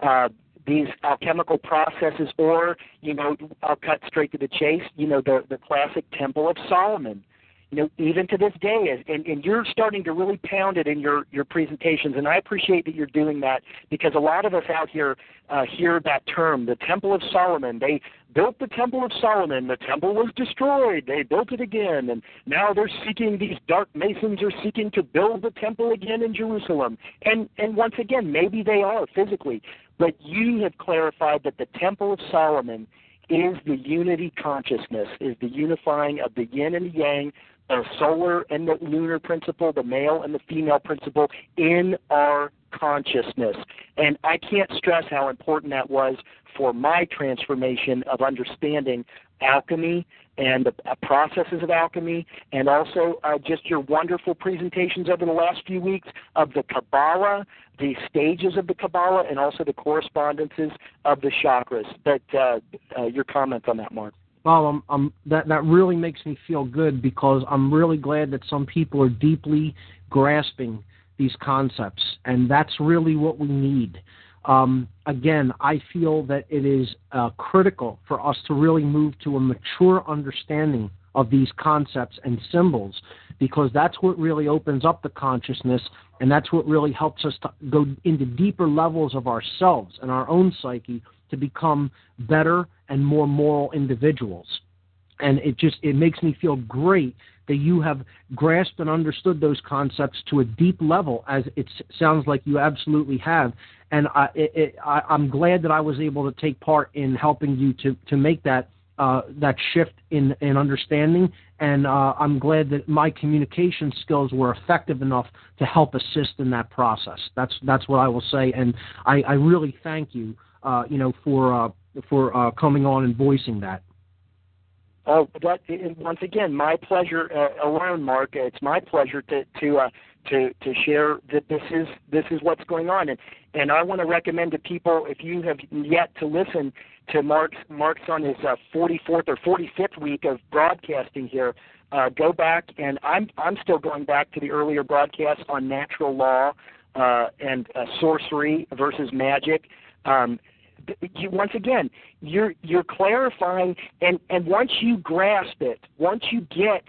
uh, these alchemical processes, or, you know, I'll cut straight to the chase, you know, the, the classic Temple of Solomon. You know, even to this day, and, and you're starting to really pound it in your, your presentations, and I appreciate that you're doing that, because a lot of us out here uh, hear that term, the Temple of Solomon. They built the Temple of Solomon. The temple was destroyed. They built it again, and now they're seeking, these dark masons are seeking to build the temple again in Jerusalem. And, and once again, maybe they are physically, but you have clarified that the Temple of Solomon is the unity consciousness, is the unifying of the yin and the yang, the solar and the lunar principle, the male and the female principle in our consciousness. And I can't stress how important that was for my transformation of understanding alchemy and the processes of alchemy, and also uh, just your wonderful presentations over the last few weeks of the Kabbalah, the stages of the Kabbalah, and also the correspondences of the chakras. But uh, uh, your comments on that, Mark. Well, I'm, I'm, that, that really makes me feel good, because I'm really glad that some people are deeply grasping these concepts, and that's really what we need. Um, again, I feel that it is uh, critical for us to really move to a mature understanding of these concepts and symbols, because that's what really opens up the consciousness, and that's what really helps us to go into deeper levels of ourselves and our own psyche to become better and more moral individuals. And it just it makes me feel great that you have grasped and understood those concepts to a deep level, as it sounds like you absolutely have. And I, it, it, I, I'm glad that I was able to take part in helping you to, to make that uh, that shift in, in understanding. And uh, I'm glad that my communication skills were effective enough to help assist in that process. That's that's what I will say. And I, I really thank you, uh, you know, for uh, for uh, coming on and voicing that. Oh, that, once again, my pleasure uh, alone, Mark. It's my pleasure to to uh, to, to share that this is this is what's going on. And, and I want to recommend to people, if you have yet to listen to Mark's, Mark's on his uh, forty-fourth or forty-fifth week of broadcasting here, uh, go back. And I'm, I'm still going back to the earlier broadcasts on natural law uh, and uh, sorcery versus magic. Um, you, once again, you're, you're clarifying, and, and once you grasp it, once you get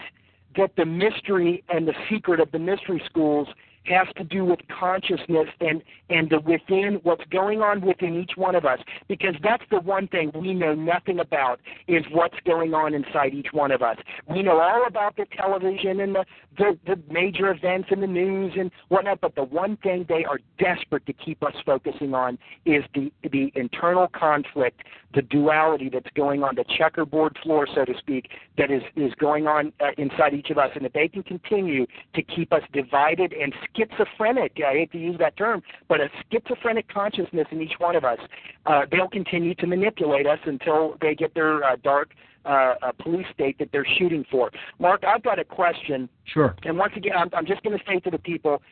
that the mystery and the secret of the mystery schools has to do with consciousness and, and the within, what's going on within each one of us, because that's the one thing we know nothing about is what's going on inside each one of us. We know all about the television and the, the, the major events and the news and whatnot, but the one thing they are desperate to keep us focusing on is the, the internal conflict, the duality that's going on, the checkerboard floor, so to speak, that is, is going on uh, inside each of us. And if they can continue to keep us divided and schizophrenic, I hate to use that term, but a schizophrenic consciousness in each one of us, uh, they'll continue to manipulate us until they get their uh, dark uh, uh, police state that they're shooting for. Mark, I've got a question. Sure. And once again, I'm, I'm just going to say to the people,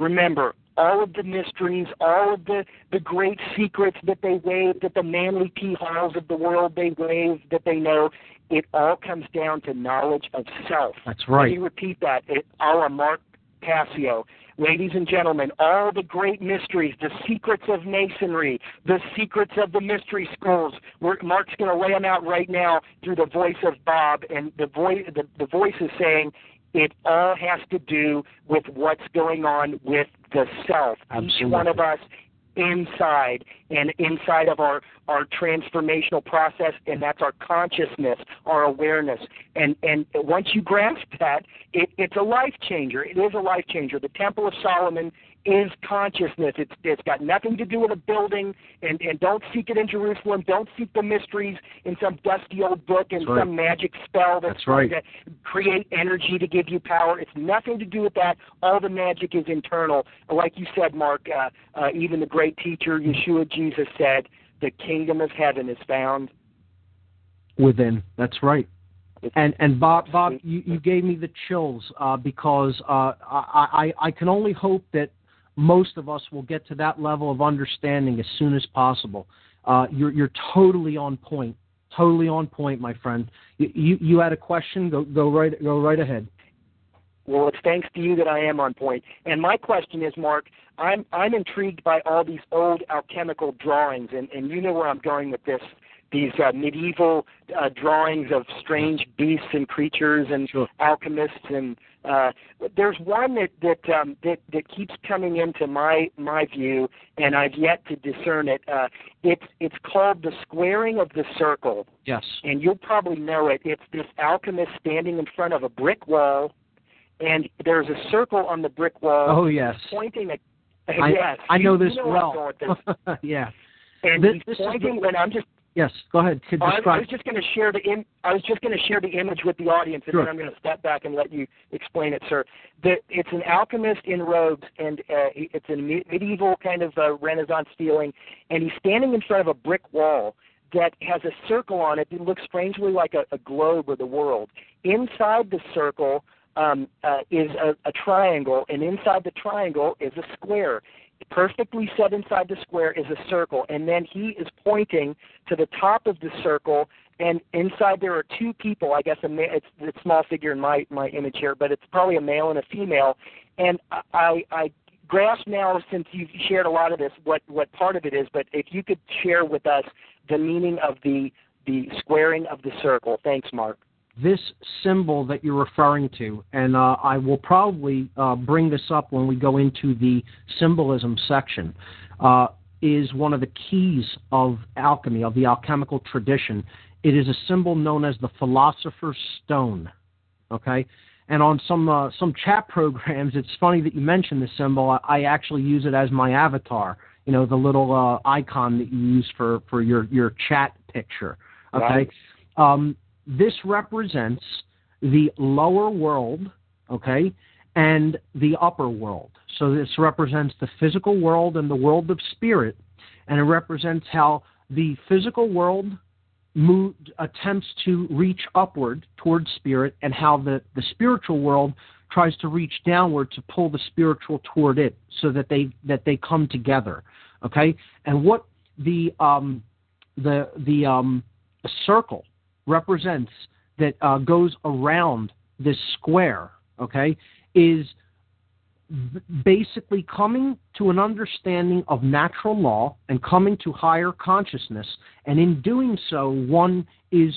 remember, all of the mysteries, all of the, the great secrets that they wave, that the manly pee-holes of the world they wave, that they know, it all comes down to knowledge of self. That's right. Let me repeat that. It, a la Mark Passio. Ladies and gentlemen, all the great mysteries, the secrets of masonry, the secrets of the mystery schools, we're, Mark's going to lay them out right now through the voice of Bob, and the, vo- the, the voice is saying it all has to do with what's going on with the self. Absolutely. Each one of us inside, and inside of our, our transformational process, and that's our consciousness, our awareness. And and once you grasp that, it, it's a life changer. It is a life changer. The Temple of Solomon is consciousness. It's it's got nothing to do with a building, and, and don't seek it in Jerusalem. Don't seek the mysteries in some dusty old book and that's some right. magic spell that's, that's going right. to create energy to give you power. It's nothing to do with that. All the magic is internal. Like you said, Mark, uh, uh, even the great teacher Yeshua Jesus said, the kingdom of heaven is found within. That's right. And and Bob, Bob, you, you gave me the chills uh, because uh, I, I I can only hope that most of us will get to that level of understanding as soon as possible. Uh, you're, you're totally on point, totally on point, my friend. You, you, you had a question? Go, go right, go right ahead. Well, it's thanks to you that I am on point. And my question is, Mark, I'm, I'm intrigued by all these old alchemical drawings, and, and you know where I'm going with this. These uh, medieval uh, drawings of strange beasts and creatures and sure. alchemists, and uh, there's one that that, um, that that keeps coming into my my view, and I've yet to discern it. Uh, it's it's called the squaring of the circle. Yes, and you'll probably know it. It's this alchemist standing in front of a brick wall, and there's a circle on the brick wall. Oh yes, pointing at. I, yes, I know this you know well. yeah, and this, he's pointing, this is... and I'm just. Yes, go ahead. To I, I was just going to share the Im- I was just going to share the image with the audience, and sure. then I'm going to step back and let you explain it, sir. The, it's an alchemist in robes, and uh, it's a medieval kind of uh, Renaissance feeling, and he's standing in front of a brick wall that has a circle on it that looks strangely like a, a globe or the world. Inside the circle um, uh, is a, a triangle, and inside the triangle is a square. Perfectly set inside the square is a circle, and then he is pointing to the top of the circle, and inside there are two people. I guess a ma- it's a small figure in my, my image here, but it's probably a male and a female. And I, I grasp now, since you've shared a lot of this, what, what part of it is, but if you could share with us the meaning of the, the squaring of the circle. Thanks, Mark. This symbol that you're referring to, and uh, I will probably uh, bring this up when we go into the symbolism section, uh, is one of the keys of alchemy, of the alchemical tradition. It is a symbol known as the Philosopher's Stone, okay? And on some uh, some chat programs, it's funny that you mentioned this symbol. I, I actually use it as my avatar, you know, the little uh, icon that you use for, for your, your chat picture, okay? Wow. Um, this represents the lower world, okay, and the upper world. So this represents the physical world and the world of spirit, and it represents how the physical world moved, attempts to reach upward towards spirit, and how the, the spiritual world tries to reach downward to pull the spiritual toward it so that they that they come together, okay? And what the um, the the um, circle represents that uh, goes around this square, okay, is b- basically coming to an understanding of natural law and coming to higher consciousness, and in doing so, one is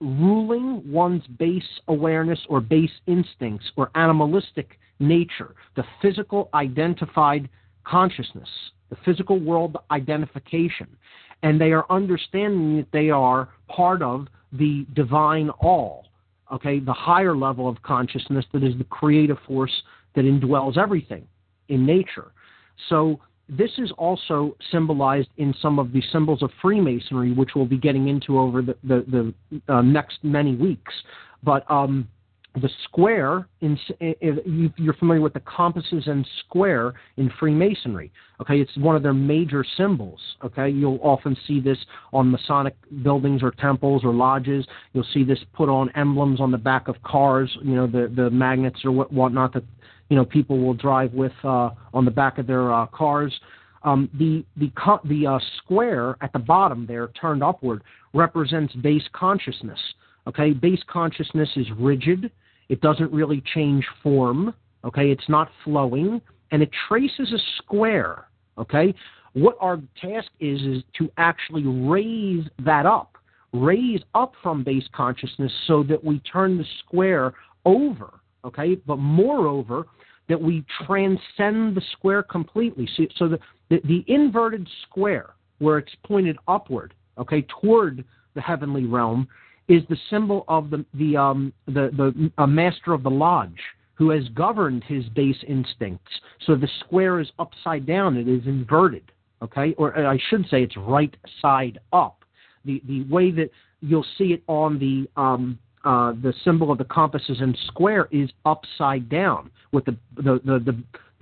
ruling one's base awareness or base instincts or animalistic nature, the physical identified consciousness, the physical world identification. And they are understanding that they are part of the divine all, okay, the higher level of consciousness that is the creative force that indwells everything in nature. So this is also symbolized in some of the symbols of Freemasonry, which we'll be getting into over the, the, the uh, next many weeks. But um, the square, in, if you're familiar with the compasses and square in Freemasonry, okay, it's one of their major symbols, okay? You'll often see this on Masonic buildings or temples or lodges. You'll see this put on emblems on the back of cars, you know, the, the magnets or what, whatnot that, you know, people will drive with uh, on the back of their uh, cars. Um, the the co- the uh, square at the bottom there, turned upward, represents base consciousness. Okay, base consciousness is rigid. It doesn't really change form. Okay, it's not flowing, and it traces a square. Okay, what our task is is to actually raise that up, raise up from base consciousness, so that we turn the square over. Okay, but moreover, that we transcend the square completely. So, so the, the, the inverted square, where it's pointed upward, okay, toward the heavenly realm, is the symbol of the the um, the, the uh, master of the lodge who has governed his base instincts. So the square is upside down; it is inverted. Okay, or I should say, it's right side up. The the way that you'll see it on the um, Uh, the symbol of the compasses and square is upside down, with the the the the,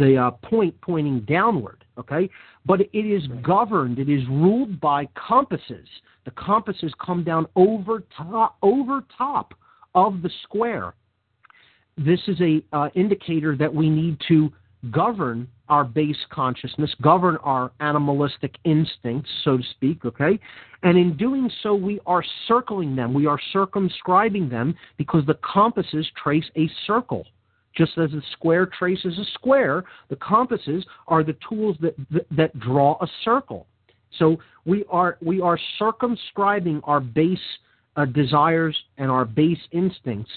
the uh, point pointing downward. Okay, but it is governed. It is ruled by compasses. The compasses come down over top over top of the square. This is a uh, indicator that we need to govern our base consciousness, govern our animalistic instincts, so to speak, okay? And in doing so, we are circling them. We are circumscribing them because the compasses trace a circle. Just as the square traces a square, the compasses are the tools that that, that draw a circle. So we are we are circumscribing our base uh, desires and our base instincts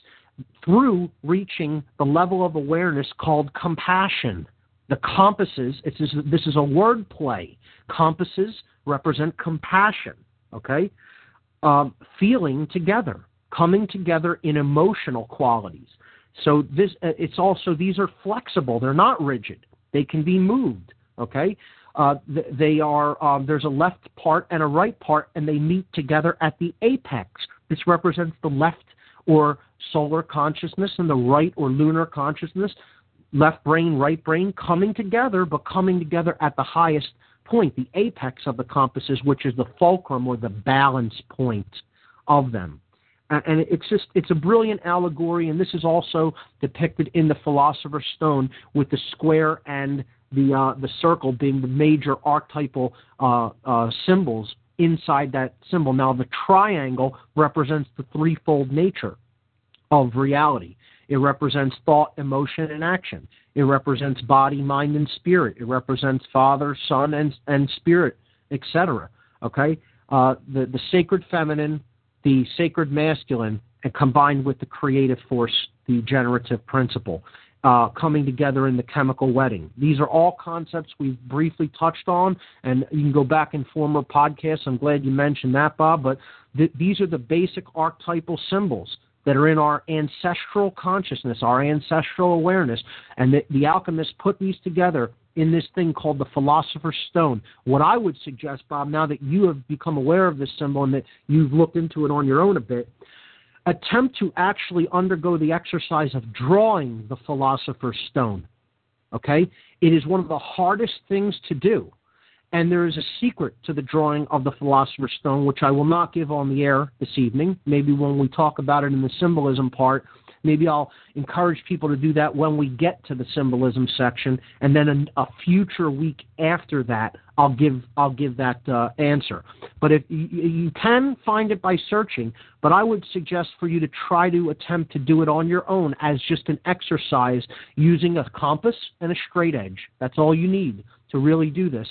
through reaching the level of awareness called compassion. The compasses, it's, this is a word play. Compasses represent compassion, okay? Um, feeling together, coming together in emotional qualities. So this, it's also, these are flexible. They're not rigid. They can be moved, okay? Uh, they are, um, there's a left part and a right part, and they meet together at the apex. This represents the left or solar consciousness and the right or lunar consciousness. Left brain, right brain, coming together, but coming together at the highest point, the apex of the compasses, which is the fulcrum or the balance point of them. And it's just, it's a brilliant allegory, and this is also depicted in the Philosopher's Stone, with the square and the uh, the circle being the major archetypal uh, uh, symbols inside that symbol. Now, the triangle represents the threefold nature of reality. It represents thought, emotion, and action. It represents body, mind, and spirit. It represents Father, Son, and and Spirit, et cetera. Okay, uh, the the sacred feminine, the sacred masculine, and combined with the creative force, the generative principle, uh, coming together in the chemical wedding. These are all concepts we've briefly touched on, and you can go back in former podcasts. I'm glad you mentioned that, Bob. But th- these are the basic archetypal symbols that are in our ancestral consciousness, our ancestral awareness. And the, the alchemists put these together in this thing called the Philosopher's Stone. What I would suggest, Bob, now that you have become aware of this symbol and that you've looked into it on your own a bit, attempt to actually undergo the exercise of drawing the Philosopher's Stone, okay? It is one of the hardest things to do. And there is a secret to the drawing of the Philosopher's Stone, which I will not give on the air this evening. Maybe when we talk about it in the symbolism part, Maybe I'll encourage people to do that when we get to the symbolism section, and then a, a future week after that, I'll give I'll give that uh, answer. But if you, you can find it by searching, but I would suggest for you to try to attempt to do it on your own as just an exercise using a compass and a straight edge. That's all you need to really do this.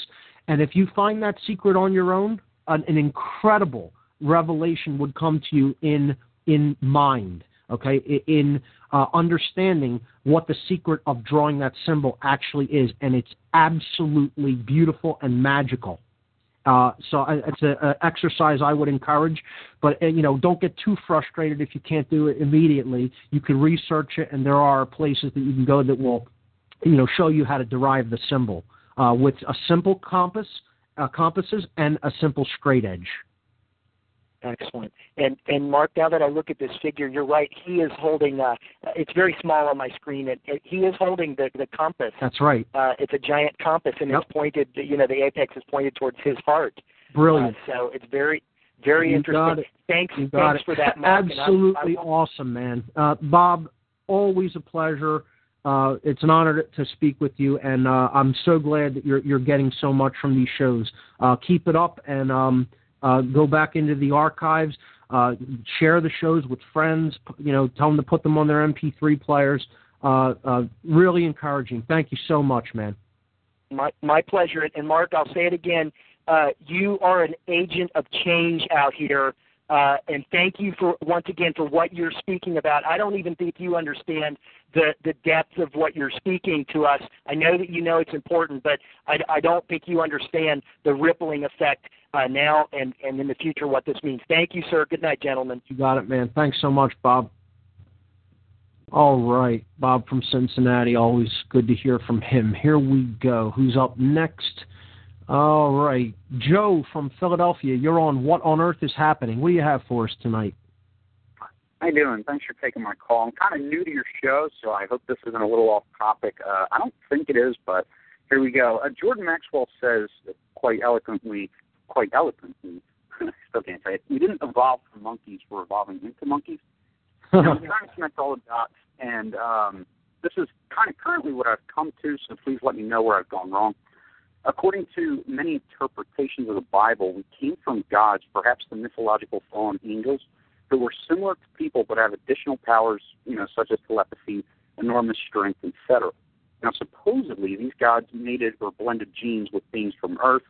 And if you find that secret on your own, an, an incredible revelation would come to you in in mind. Okay, in uh, understanding what the secret of drawing that symbol actually is, and it's absolutely beautiful and magical. Uh, so it's an exercise I would encourage, but you know, don't get too frustrated if you can't do it immediately. You can research it, and there are places that you can go that will, you know, show you how to derive the symbol uh, with a simple compass, uh, compasses, and a simple straight edge. Excellent. And and Mark, now that I look at this figure, you're right. He is holding. Uh, it's very small on my screen. It, it, he is holding the, the compass. That's right. Uh, it's a giant compass, and yep. It's pointed. You know, the apex is pointed towards his heart. Brilliant. Uh, so it's very, very you interesting. Got it. Thanks, you got thanks it. for that, Mark. Absolutely I, I, awesome, man. Uh, Bob, always a pleasure. Uh, it's an honor to speak with you, and uh, I'm so glad that you're you're getting so much from these shows. Uh, keep it up, and. Um, Uh, go back into the archives, uh, share the shows with friends, you know, tell them to put them on their M P three players. Uh, uh, really encouraging. Thank you so much, man. My, my pleasure. And, Mark, I'll say it again. Uh, you are an agent of change out here, uh, and thank you for once again for what you're speaking about. I don't even think you understand the, the depth of what you're speaking to us. I know that you know it's important, but I, I don't think you understand the rippling effect Uh, now and, and in the future what this means. Thank you, sir. Good night, gentlemen. You got it, man. Thanks so much, Bob. All right, Bob from Cincinnati. Always good to hear from him. Here we go. Who's up next? All right, Joe from Philadelphia. You're on What on Earth is Happening. What do you have for us tonight? How you doing? Thanks for taking my call. I'm kind of new to your show, so I hope this isn't a little off topic. Uh, I don't think it is, but here we go. Uh, Jordan Maxwell says quite eloquently, quite eloquently, I still can't say it, we didn't evolve from monkeys, we're evolving into monkeys. I'm trying to connect all the dots, and um, this is kind of currently what I've come to, so please let me know where I've gone wrong. According to many interpretations of the Bible, we came from gods, perhaps the mythological fallen angels, who were similar to people but have additional powers, you know, such as telepathy, enormous strength, et cetera. Now, supposedly, these gods mated or blended genes with beings from Earth.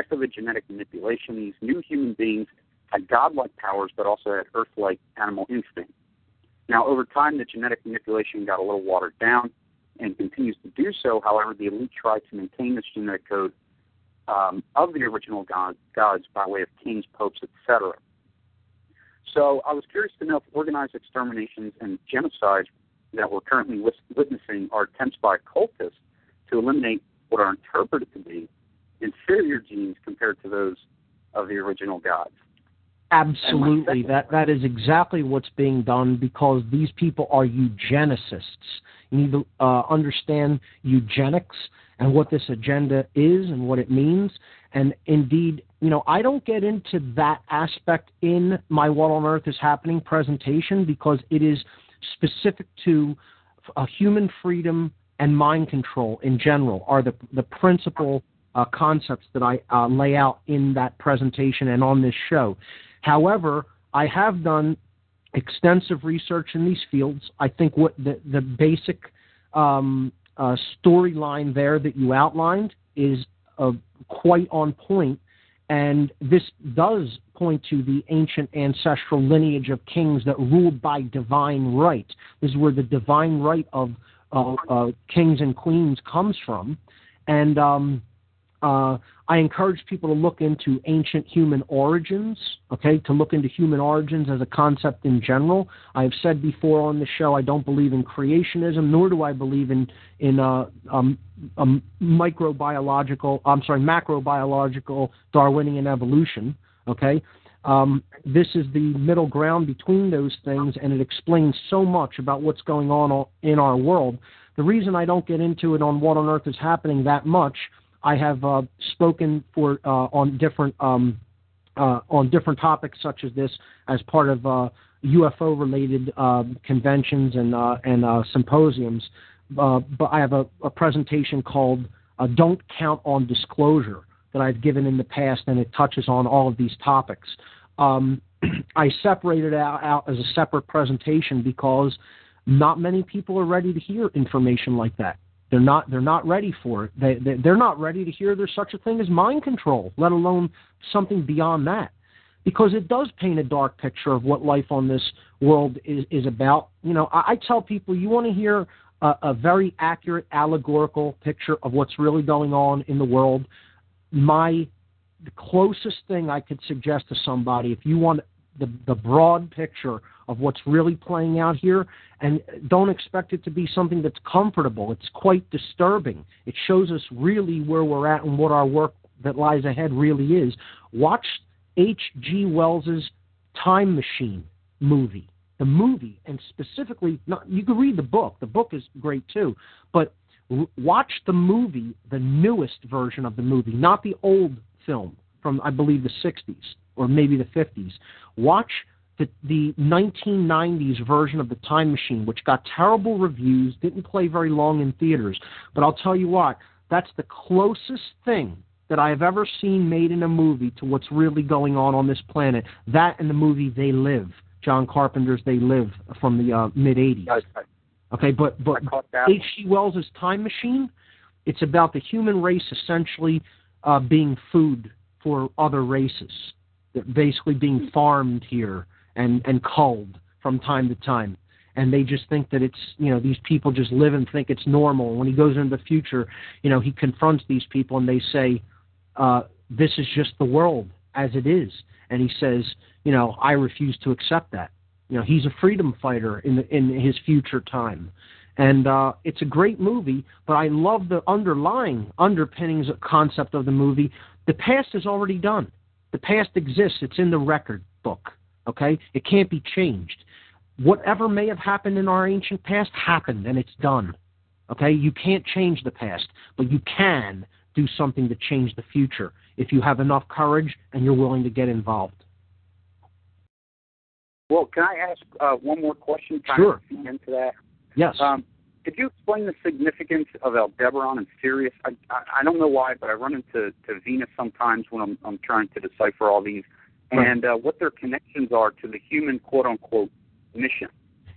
After the genetic manipulation, these new human beings had godlike powers but also had earth-like animal instinct. Now, over time, the genetic manipulation got a little watered down and continues to do so. However, the elite tried to maintain this genetic code um, of the original god, gods by way of kings, popes, et cetera. So I was curious to know if organized exterminations and genocides that we're currently witnessing are attempts by occultists to eliminate what are interpreted to be inferior genes compared to those of the original gods. Absolutely. That that is exactly what's being done, because these people are eugenicists. You need to uh, understand eugenics and what this agenda is and what it means. And indeed, you know, I don't get into that aspect in my What on Earth is Happening presentation, because it is specific to uh, human freedom and mind control in general are the the principal Uh, concepts that I uh, lay out in that presentation and on this show. However, I have done extensive research in these fields. I think what the, the basic um, uh, storyline there that you outlined is uh, quite on point, and this does point to the ancient ancestral lineage of kings that ruled by divine right. This is where the divine right of uh, uh, kings and queens comes from, and um, Uh, I encourage people to look into ancient human origins, okay, to look into human origins as a concept in general. I have said before on the show I don't believe in creationism, nor do I believe in, in a, um, a microbiological, I'm sorry, macrobiological Darwinian evolution, okay. Um, this is the middle ground between those things, and it explains so much about what's going on in our world. The reason I don't get into it on What on Earth is Happening that much, I have uh, spoken for uh, on different um, uh, on different topics such as this as part of uh, U F O-related uh, conventions and uh, and uh, symposiums. Uh, but I have a, a presentation called uh, Don't Count on Disclosure that I've given in the past, and it touches on all of these topics. Um, I separated it out, out as a separate presentation because not many people are ready to hear information like that. They're not. They're not ready for it. They, they, they're not ready to hear there's such a thing as mind control, let alone something beyond that, because it does paint a dark picture of what life on this world is, is about. You know, I, I tell people, you want to hear a, a very accurate allegorical picture of what's really going on in the world. My the closest thing I could suggest to somebody, if you want the, the broad picture of what's really playing out here, and don't expect it to be something that's comfortable. It's quite disturbing. It shows us really where we're at and what our work that lies ahead really is. Watch H G Wells's Time Machine movie, the movie, and specifically, not, you can read the book. The book is great too, but watch the movie, the newest version of the movie, not the old film from, I believe, the sixties or maybe the fifties. Watch the, the nineteen nineties version of the Time Machine, which got terrible reviews, didn't play very long in theaters. But I'll tell you what, that's the closest thing that I've ever seen made in a movie to what's really going on on this planet. That and the movie They Live, John Carpenter's They Live from the uh, mid-eighties. Okay, but but H G Wells' Time Machine, it's about the human race essentially uh, being food for other races, basically being farmed here and, and culled from time to time. And they just think that it's, you know, these people just live and think it's normal. When he goes into the future, you know, he confronts these people and they say, uh, this is just the world as it is. And he says, you know, I refuse to accept that. You know, he's a freedom fighter in the, in his future time. And uh, it's a great movie, but I love the underlying underpinnings concept of the movie. The past is already done. The past exists. It's in the record book, okay? It can't be changed. Whatever may have happened in our ancient past happened, and it's done, okay? You can't change the past, but you can do something to change the future if you have enough courage and you're willing to get involved. Well, can I ask uh, one more question? Kind sure. Of into that? Yes. Um, could you explain the significance of Aldebaran and Sirius? I, I, I don't know why, but I run into to Venus sometimes when I'm, I'm trying to decipher all these, right. and uh, what their connections are to the human quote-unquote mission.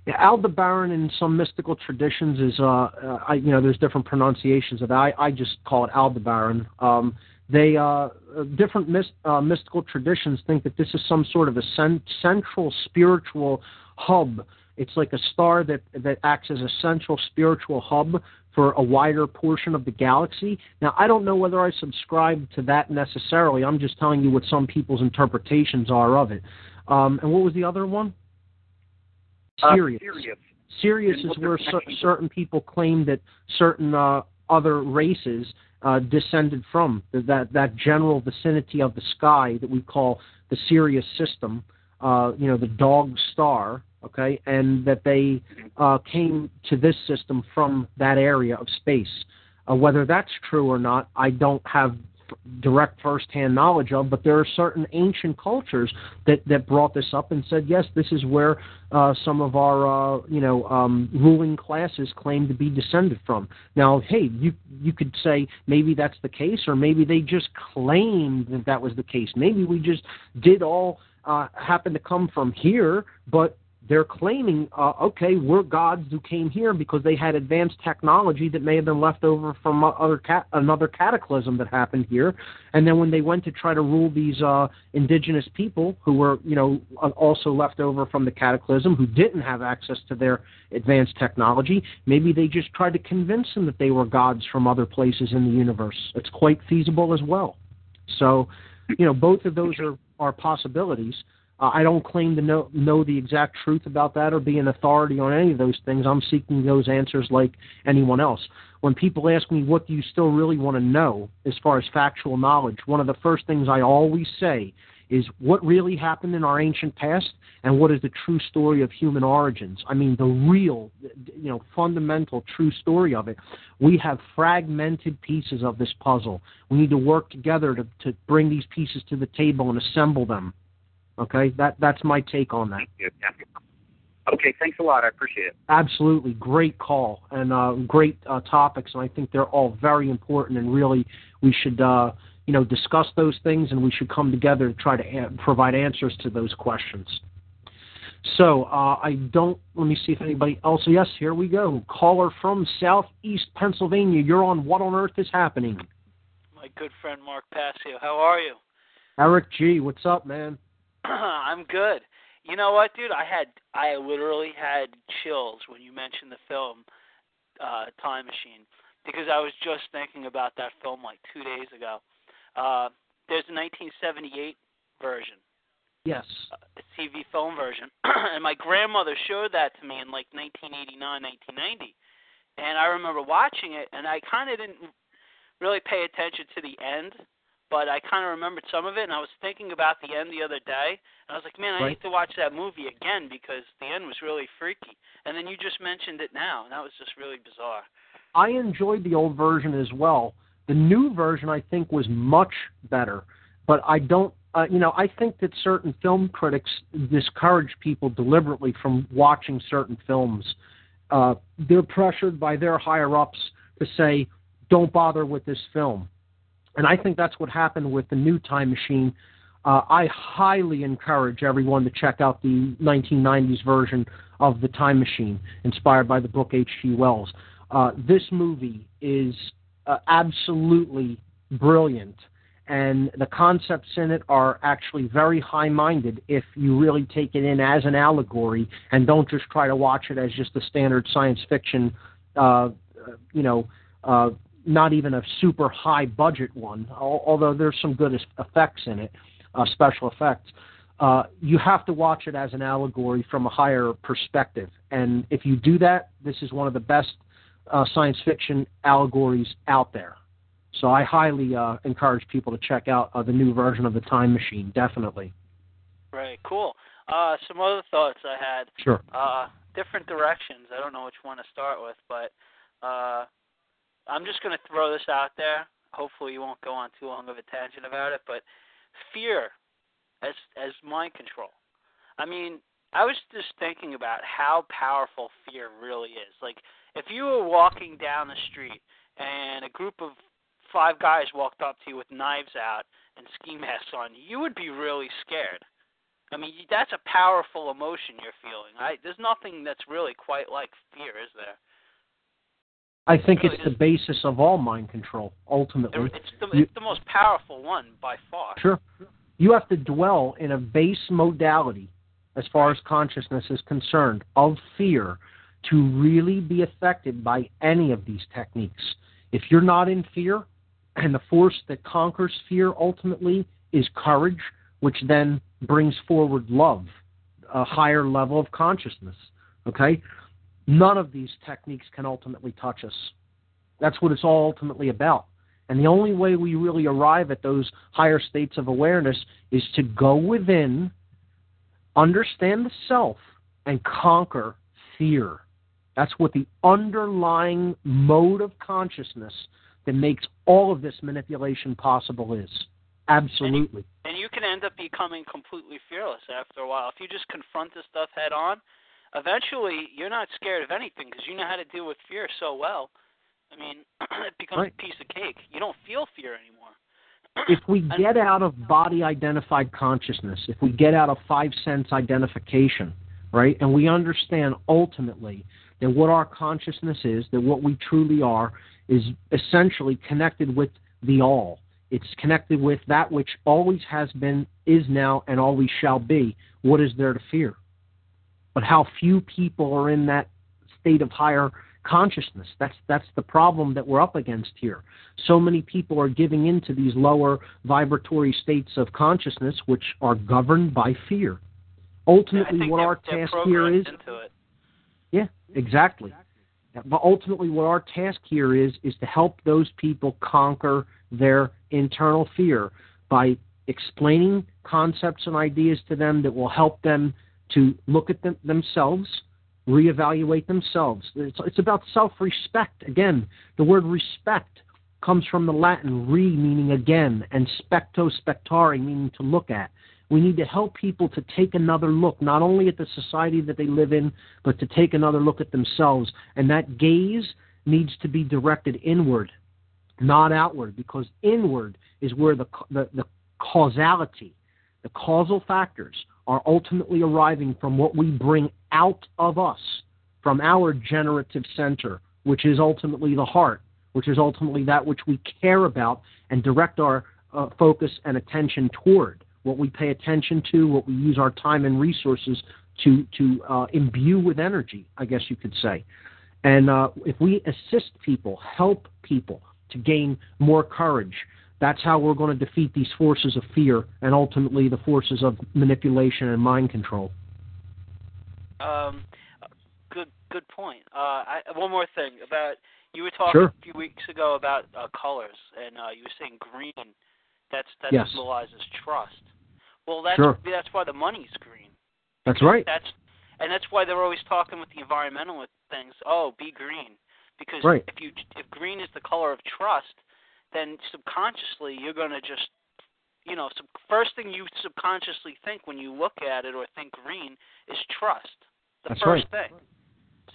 Yeah, Aldebaran in some mystical traditions is, uh, uh, I, you know, there's different pronunciations of it. I, I just call it Aldebaran. Um, they uh, different myst, uh, mystical traditions think that this is some sort of a cent- central spiritual hub. It's like a star that, that acts as a central spiritual hub for a wider portion of the galaxy. Now, I don't know whether I subscribe to that necessarily. I'm just telling you what some people's interpretations are of it. Um, and what was the other one? Sirius. Uh, Sirius. Sirius is where cer- certain people claim that certain uh, other races uh, descended from, that that general vicinity of the sky that we call the Sirius system, uh, you know, the dog star, okay, and that they uh, came to this system from that area of space. Uh, whether that's true or not, I don't have direct first-hand knowledge of, but there are certain ancient cultures that, that brought this up and said, yes, this is where uh, some of our, uh, you know, um, ruling classes claim to be descended from. Now, hey, you you could say maybe that's the case, or maybe they just claimed that that was the case. Maybe we just did all uh, happen to come from here, but they're claiming, uh, okay, we're gods who came here because they had advanced technology that may have been left over from other cat- another cataclysm that happened here. And then when they went to try to rule these uh, indigenous people who were, you know, also left over from the cataclysm, who didn't have access to their advanced technology, maybe they just tried to convince them that they were gods from other places in the universe. It's quite feasible as well. So, you know, both of those are, are possibilities. Uh, I don't claim to know, know the exact truth about that or be an authority on any of those things. I'm seeking those answers like anyone else. When people ask me, what do you still really want to know as far as factual knowledge, one of the first things I always say is what really happened in our ancient past and what is the true story of human origins. I mean, the real, you know, fundamental true story of it. We have fragmented pieces of this puzzle. We need to work together to, to bring these pieces to the table and assemble them. Okay, that that's my take on that. Thank you. Yeah. Okay, thanks a lot. I appreciate it. Absolutely, great call and uh, great uh, topics, and I think they're all very important. And really, we should uh, you know discuss those things, and we should come together to try to a- provide answers to those questions. So uh, I don't. Let me see if anybody else. Yes, here we go. Caller from Southeast Pennsylvania. You're on What on Earth is Happening. My good friend Mark Passio. How are you? Eric G. What's up, man? I'm good. You know what, dude? I had I literally had chills when you mentioned the film uh, Time Machine, because I was just thinking about that film like two days ago. Uh, there's a nineteen seventy-eight version. Yes. A T V film version. And my grandmother showed that to me in like nineteen eighty-nine, nineteen ninety. And I remember watching it, and I kind of didn't really pay attention to the end, but I kind of remembered some of it, and I was thinking about the end the other day, and I was like, man, I right. need to watch that movie again because the end was really freaky. And then you just mentioned it now, and that was just really bizarre. I enjoyed the old version as well. The new version, I think, was much better, but I don't Uh, you know, I think that certain film critics discourage people deliberately from watching certain films. Uh, they're pressured by their higher-ups to say, don't bother with this film. And I think that's what happened with the new Time Machine. Uh, I highly encourage everyone to check out the nineteen nineties version of The Time Machine, inspired by the book H G Wells. Uh, this movie is uh, absolutely brilliant. And the concepts in it are actually very high-minded if you really take it in as an allegory and don't just try to watch it as just the standard science fiction, uh, you know, uh, not even a super high-budget one, although there's some good effects in it, uh, special effects. Uh, you have to watch it as an allegory from a higher perspective. And if you do that, this is one of the best uh, science fiction allegories out there. So I highly uh, encourage people to check out uh, the new version of The Time Machine, definitely. Right, cool. Uh, some other thoughts I had. Sure. Uh, different directions. I don't know which one to start with, but uh, I'm just going to throw this out there. Hopefully you won't go on too long of a tangent about it, but fear as as mind control. I mean, I was just thinking about how powerful fear really is. Like, if you were walking down the street and a group of five guys walked up to you with knives out and ski masks on, you would be really scared. I mean, that's a powerful emotion you're feeling. I, there's nothing that's really quite like fear, is there? I think it's, really it's the basis of all mind control, ultimately. It's the, you, it's the most powerful one by far. Sure. You have to dwell in a base modality, as far as consciousness is concerned, of fear to really be affected by any of these techniques. If you're not in fear, and the force that conquers fear ultimately is courage, which then brings forward love, a higher level of consciousness, okay? None of these techniques can ultimately touch us. That's what it's all ultimately about. And the only way we really arrive at those higher states of awareness is to go within, understand the self, and conquer fear. That's what the underlying mode of consciousness that makes all of this manipulation possible is. Absolutely. And you, and you can end up becoming completely fearless after a while. If you just confront this stuff head on, eventually you're not scared of anything because you know how to deal with fear so well. I mean, it becomes right. a piece of cake. You don't feel fear anymore. If we get out of body-identified consciousness, if we get out of five-sense identification, right, and we understand ultimately that what our consciousness is, that what we truly are, is essentially connected with the all. It's connected with that which always has been, is now, and always shall be. What is there to fear? But how few people are in that state of higher consciousness. That's that's the problem that we're up against here. So many people are giving into these lower vibratory states of consciousness, which are governed by fear. Ultimately, what our task here is... Yeah, exactly. But ultimately, what our task here is is to help those people conquer their internal fear by explaining concepts and ideas to them that will help them to look at them, themselves, reevaluate themselves. It's, it's about self-respect. Again, the word respect comes from the Latin re, meaning again, and specto, spectare, meaning to look at. We need to help people to take another look, not only at the society that they live in, but to take another look at themselves. And that gaze needs to be directed inward, not outward, because inward is where the the, the causality, the causal factors are ultimately arriving from what we bring out of us, from our generative center, which is ultimately the heart, which is ultimately that which we care about and direct our uh, focus and attention toward, what we pay attention to, what we use our time and resources to, to uh, imbue with energy, I guess you could say. And uh, if we assist people, help people to gain more courage, that's how we're going to defeat these forces of fear and ultimately the forces of manipulation and mind control. Um, good, good point. Uh, I, one more thing about you were talking sure. a few weeks ago about uh, colors, and uh, you were saying green. That's that yes. symbolizes trust. Well, that's sure. that's why the money's green. That's right. That's and that's why they're always talking with the environmental things. Oh, be green, because right. if you if green is the color of trust, then subconsciously you're going to just, you know, sub, first thing you subconsciously think when you look at it or think green is trust. The That's first right. thing.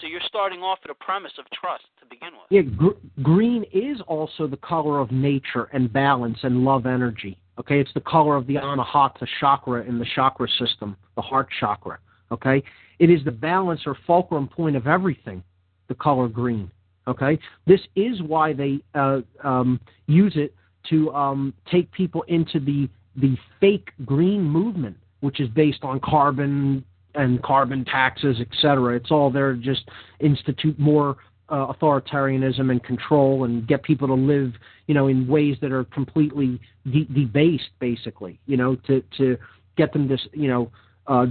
So you're starting off at a premise of trust to begin with. Yeah, gr- green is also the color of nature and balance and love energy. Okay, it's the color of the Anahata chakra in the chakra system, the heart chakra. Okay, it is the balance or fulcrum point of everything, the color green. Okay, this is why they uh, um, use it to um, take people into the the fake green movement, which is based on carbon and carbon taxes, et cetera. It's all there to just institute more uh, authoritarianism and control and get people to live, you know, in ways that are completely de- debased, basically. You know, to to get them to, you know, uh,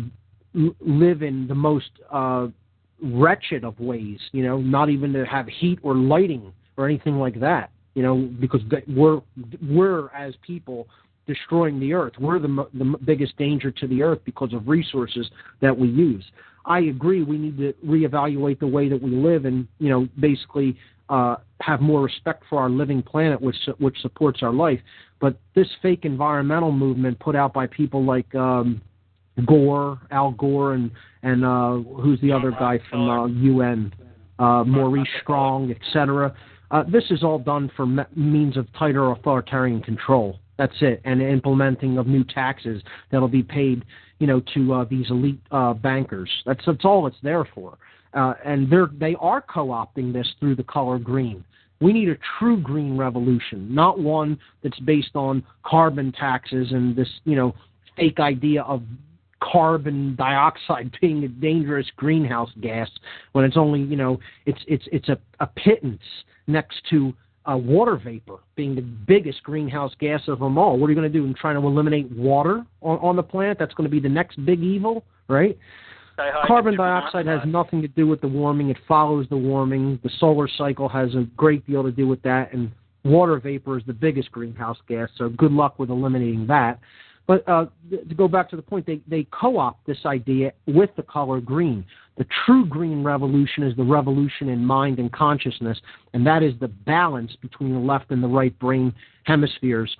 live in the most uh, wretched of ways, you know, not even to have heat or lighting or anything like that, you know, because we're, we're as people destroying the earth. We're the, the biggest danger to the earth because of resources that we use. I agree we need to reevaluate the way that we live and, you know, basically uh, have more respect for our living planet, which which supports our life. But this fake environmental movement put out by people like um, Gore, Al Gore, and and uh, who's the other guy from uh, U N, uh, Maurice Strong, et cetera. Uh, this is all done for me- means of tighter authoritarian control. That's it, and implementing of new taxes that'll be paid, you know, to uh, these elite uh, bankers. That's that's all it's there for, uh, and they're they are co-opting this through the color green. We need a true green revolution, not one that's based on carbon taxes and this, you know, fake idea of carbon dioxide being a dangerous greenhouse gas when it's only, you know, it's it's it's a, a pittance next to uh, water vapor being the biggest greenhouse gas of them all. What are you going to do in trying to eliminate water on, on the planet? That's going to be the next big evil, right? Carbon dioxide has nothing to do with the warming. It follows the warming. The solar cycle has a great deal to do with that, and water vapor is the biggest greenhouse gas, so good luck with eliminating that. But uh, to go back to the point, they, they co-opt this idea with the color green. The true green revolution is the revolution in mind and consciousness, and that is the balance between the left and the right brain hemispheres,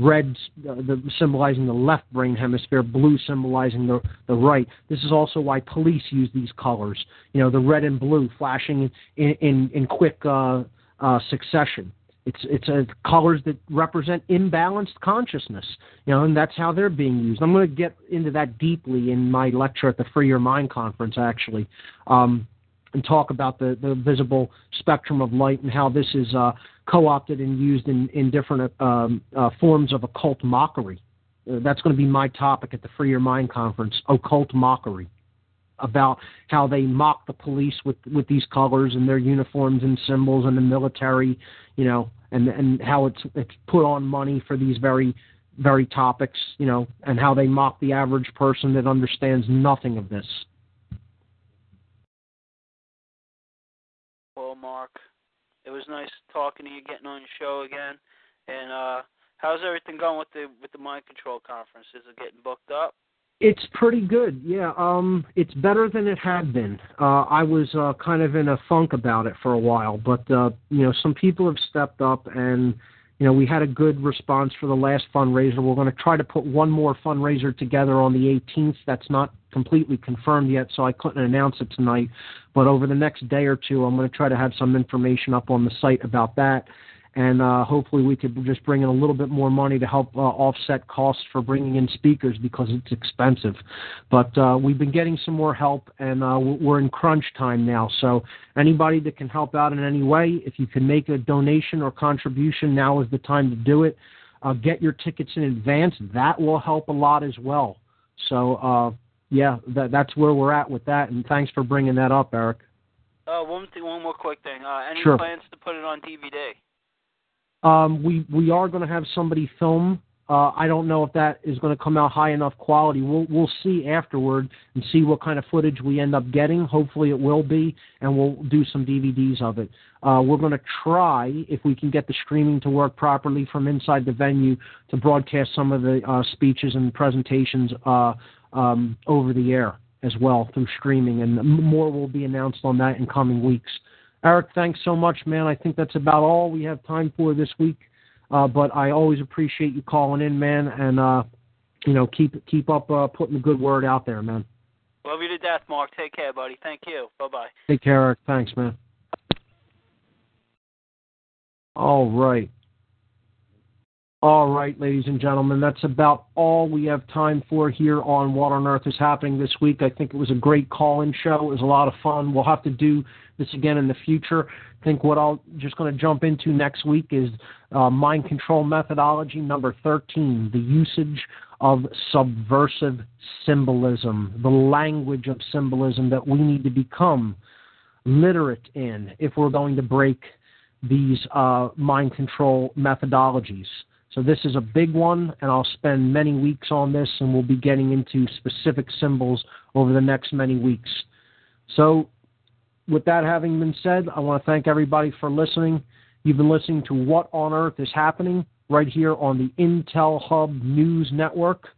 red uh, the, symbolizing the left brain hemisphere, blue symbolizing the, the right. This is also why police use these colors, you know, the red and blue flashing in, in, in quick uh, uh, succession. It's it's uh, colors that represent imbalanced consciousness, you know, and that's how they're being used. I'm going to get into that deeply in my lecture at the Free Your Mind conference, actually, um, and talk about the, the visible spectrum of light and how this is uh, co-opted and used in, in different um, uh, forms of occult mockery. Uh, that's going to be my topic at the Free Your Mind conference, occult mockery, about how they mock the police with, with these colors and their uniforms and symbols and the military, you know, and and how it's, it's put on money for these very, very topics, you know, and how they mock the average person that understands nothing of this. Well, Mark, it was nice talking to you, getting on the show again. And uh, how's everything going with the with the mind control conference? Is it getting booked up? It's pretty good, yeah. Um, it's better than it had been. Uh, I was uh, kind of in a funk about it for a while, but uh, you know, some people have stepped up, and You know, we had a good response for the last fundraiser. We're going to try to put one more fundraiser together on the eighteenth. That's not completely confirmed yet, so I couldn't announce it tonight. But over the next day or two, I'm going to try to have some information up on the site about that. And uh, hopefully we could just bring in a little bit more money to help uh, offset costs for bringing in speakers because it's expensive. But uh, we've been getting some more help, and uh, we're in crunch time now. So anybody that can help out in any way, if you can make a donation or contribution, now is the time to do it. Uh, get your tickets in advance. That will help a lot as well. So, uh, yeah, that, that's where we're at with that, and thanks for bringing that up, Eric. Uh, one, thing, one more quick thing. Uh, any sure. plans to put it on T V Day? Um, we, we are going to have somebody film. Uh, I don't know if that is going to come out high enough quality. We'll, we'll see afterward and see what kind of footage we end up getting. Hopefully it will be, and we'll do some D V Ds of it. Uh, we're going to try, if we can get the streaming to work properly from inside the venue, to broadcast some of the uh, speeches and presentations uh, um, over the air as well through streaming, and more will be announced on that in coming weeks. Eric, thanks so much, man. I think that's about all we have time for this week. Uh, but I always appreciate you calling in, man, and uh, you know, keep keep up uh, putting the good word out there, man. Love you to death, Mark. Take care, buddy. Thank you. Bye-bye. Take care, Eric. Thanks, man. All right. All right, ladies and gentlemen, that's about all we have time for here on What on Earth is Happening this week. I think it was a great call-in show. It was a lot of fun. We'll have to do this again in the future. I think what I'm just going to jump into next week is uh, mind control methodology number thirteen, the usage of subversive symbolism, the language of symbolism that we need to become literate in if we're going to break these uh, mind control methodologies. So this is a big one, and I'll spend many weeks on this, and we'll be getting into specific symbols over the next many weeks. So with that having been said, I want to thank everybody for listening. You've been listening to What on Earth is Happening right here on the Intel Hub News Network.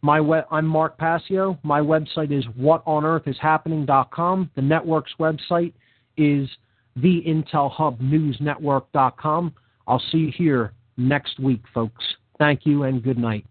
My we- I'm Mark Passio. My website is what on earth is happening dot com. The network's website is the intel hub news network dot com. I'll see you here next week, folks. Thank you and good night.